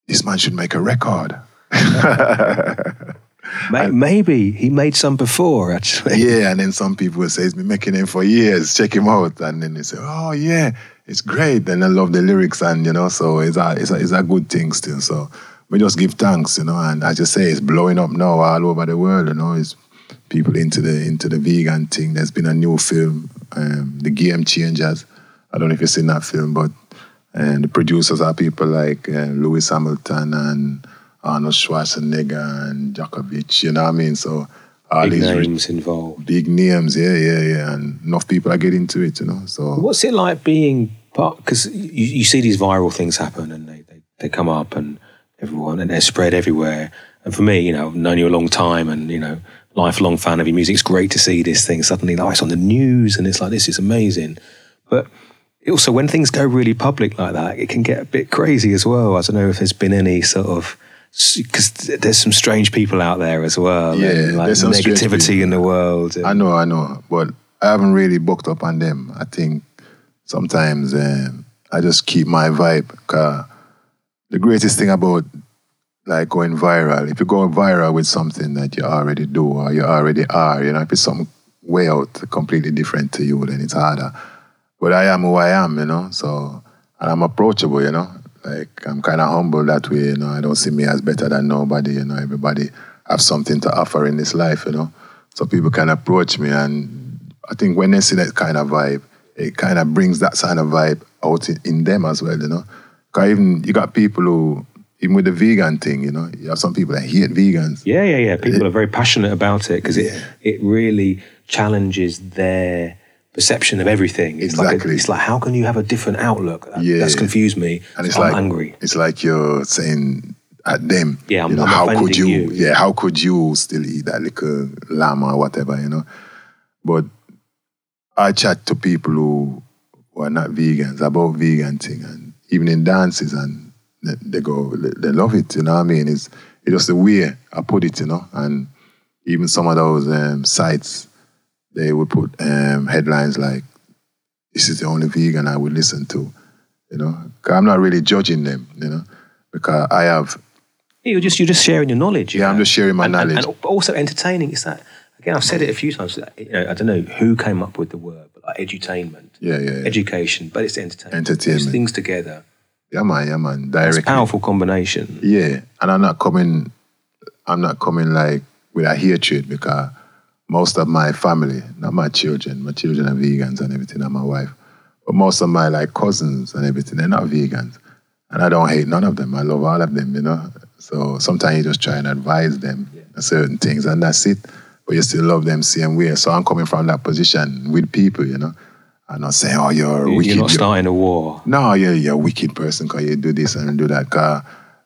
this man should make a record. Maybe he made some before, actually. Yeah, and then some people will say, he's been making them for years, check him out. And then they say, oh, yeah, it's great. And I love the lyrics and, you know, so it's a good thing still, so. We just give thanks, you know, and as you say, it's blowing up now all over the world, you know. It's people into the vegan thing. There's been a new film, The Game Changers. I don't know if you've seen that film, but the producers are people like Lewis Hamilton and Arnold Schwarzenegger and Djokovic, you know what I mean? So all big these names involved. Big names, yeah. And enough people are getting into it, you know. So what's it like being part, because you see these viral things happen and they come up and everyone, and they're spread everywhere. And for me, you know, I've known you a long time and, you know, lifelong fan of your music. It's great to see this thing suddenly, like, it's on the news and it's like, this is amazing. But also when things go really public like that, it can get a bit crazy as well. I don't know if there's been any sort of, because there's some strange people out there as well. Yeah, and, like, there's negativity in the world. And I know. But I haven't really bucked up on them. I think sometimes I just keep my vibe, because the greatest thing about like going viral, if you go viral with something that you already do or you already are, you know, if it's some way out, completely different to you, then it's harder. But I am who I am, you know, so, and I'm approachable, you know, like I'm kind of humble that way, you know, I don't see me as better than nobody, you know, everybody have something to offer in this life, you know, so people can approach me, and I think when they see that kind of vibe, it kind of brings that kind of vibe out in them as well, you know, because even you got people who, even with the vegan thing, you know, you have some people that hate vegans. Yeah, yeah, yeah. People are very passionate about it because it really challenges their perception of everything. It's exactly. Like it's like, how can you have a different outlook? That's confused me. And it's like, I'm angry. It's like you're saying at them, yeah, I'm you know, how could you? Yeah, how could you still eat that little lamb or whatever, you know? But I chat to people who are not vegans about vegan thing, and even in dances, and they go, they love it, you know what I mean? It's just the way I put it, you know? And even some of those sites, they would put headlines like, this is the only vegan I would listen to, you know? Because I'm not really judging them, you know? Because I have... You're just sharing your knowledge. Yeah, I'm just sharing my knowledge. And also entertaining, it's that... Again, I've said it a few times. You know, I don't know who came up with the word, but like edutainment, education, but it's entertainment. It's things together. Yeah, man. Directly. It's a powerful combination. Yeah, and I'm not coming like with a hatred, because most of my family, not my children are vegans and everything, and my wife, but most of my like cousins and everything, they're not vegans, and I don't hate none of them. I love all of them, you know. So sometimes you just try and advise them on certain things, and that's it. But you still love them same way. So I'm coming from that position with people, you know. I'm not saying, oh, you're wicked. You're not starting a war. No, you're a wicked person because you do this and do that. Because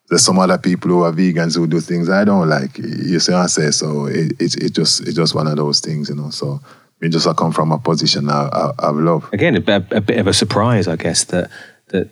there's some other people who are vegans who do things I don't like. You see what I say? So it's just one of those things, you know. So we just come from a position of love. Again, a bit of a surprise, I guess, that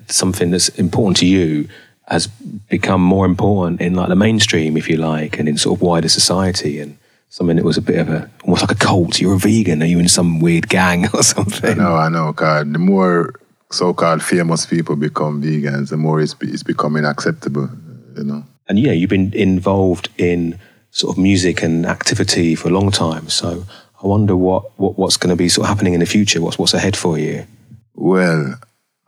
something that's important to you has become more important in like the mainstream, if you like, and in sort of wider society, and something that was a bit of a, almost like a cult. You're a vegan. Are you in some weird gang or something? I know. God, the more so-called famous people become vegans, the more it's becoming acceptable, you know. And yeah, you've been involved in sort of music and activity for a long time. So I wonder what's going to be sort of happening in the future. What's ahead for you? Well,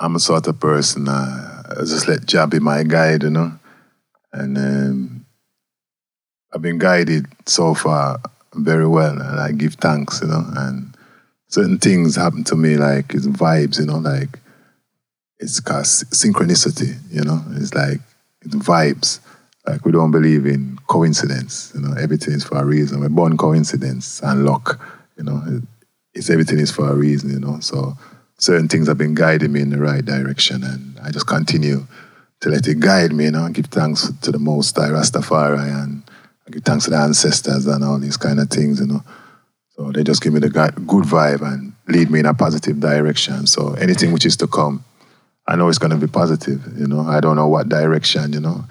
I'm a sort of person. I just let Jah be my guide, you know. And I've been guided so far very well, and I give thanks, you know, and certain things happen to me, like it's vibes, you know, like it's synchronicity, you know, it's like it's vibes, like we don't believe in coincidence, you know, everything is for a reason, we're born coincidence and luck, you know, it's everything is for a reason, you know, so certain things have been guiding me in the right direction, and I just continue to let it guide me, you know, give thanks to the Most High Rastafari, and I give thanks to the ancestors and all these kind of things, you know. So they just give me the good vibe and lead me in a positive direction. So anything which is to come, I know it's going to be positive, you know. I don't know what direction, you know.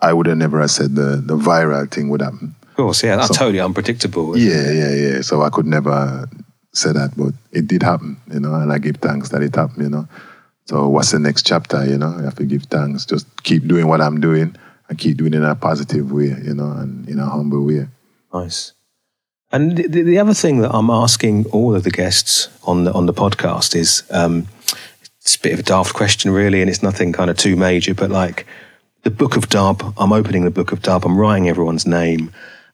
I would have never have said the viral thing would happen. Of course, yeah, that's so totally unpredictable. Yeah. So I could never say that, but it did happen, you know, and I give thanks that it happened, you know. So what's the next chapter, you know? I have to give thanks. Just keep doing what I'm doing. I keep doing it in a positive way, you know, and in a humble way. Nice. And the other thing that I'm asking all of the guests on the podcast is, it's a bit of a daft question really, and it's nothing kind of too major, but like the Book of Dub, I'm opening the Book of Dub, I'm writing everyone's name,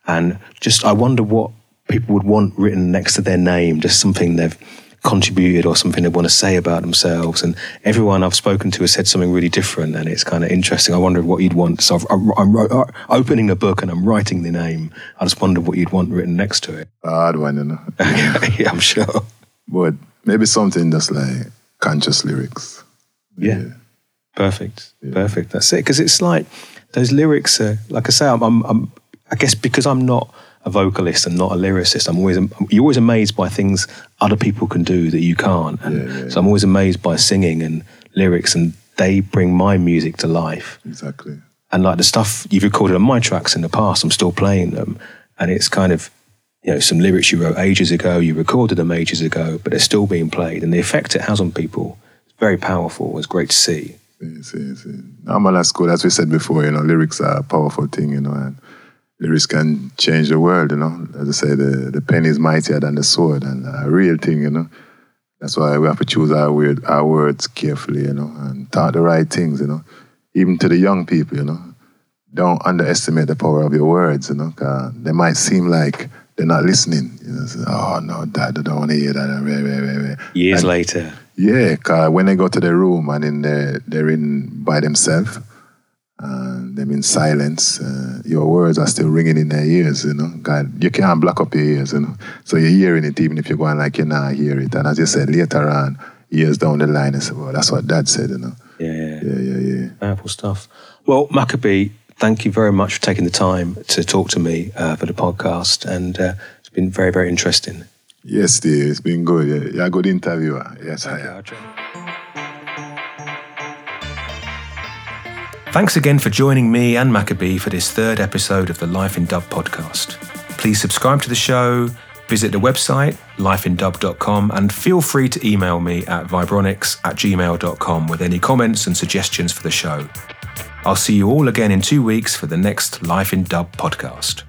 and just I wonder what people would want written next to their name, just something they've contributed or something they want to say about themselves, and everyone I've spoken to has said something really different, and it's kind of interesting. I wondered what you'd want. So I'm opening a book and I'm writing the name. I just wondered what you'd want written next to it. Hard one, you know. Yeah, I'm sure. But maybe something that's like conscious lyrics. Yeah. Perfect. That's it, because it's like those lyrics are, like I say, I guess because I'm not a vocalist and not a lyricist, you're always amazed by things other people can do that you can't, and so I'm always amazed by singing and lyrics, and they bring my music to life. Exactly. And like the stuff you've recorded on my tracks in the past, I'm still playing them, and it's kind of, you know, some lyrics you wrote ages ago, you recorded them ages ago, but they're still being played, and the effect it has on people is very powerful. It's great to see. Yes. I'm at school, as we said before, you know, lyrics are a powerful thing, you know, and lyrics can change the world, you know. As I say, the pen is mightier than the sword, and a real thing, you know. That's why we have to choose our words carefully, you know, and talk the right things, you know. Even to the young people, you know. Don't underestimate the power of your words, you know. Cause they might seem like they're not listening. You know, say, oh, no, Dad, I don't want to hear that. Years and, later. Yeah, cause when they go to their room and in they're in by themselves, and they're in silence, your words are still ringing in their ears, you know. God, you can't block up your ears, you know. So you're hearing it even if you're going like, you know, hear it. And as you said, later on, years down the line, I said, well, that's what Dad said, you know. Yeah. Powerful stuff. Well, Macka B, thank you very much for taking the time to talk to me for the podcast, and it's been very, very interesting. Yes, Steve, it's been good. You're a good interviewer. Yes, I am. Thanks again for joining me and Macka B for this third episode of the Life in Dub podcast. Please subscribe to the show, visit the website, lifeindub.com, and feel free to email me at vibronics@gmail.com with any comments and suggestions for the show. I'll see you all again in 2 weeks for the next Life in Dub podcast.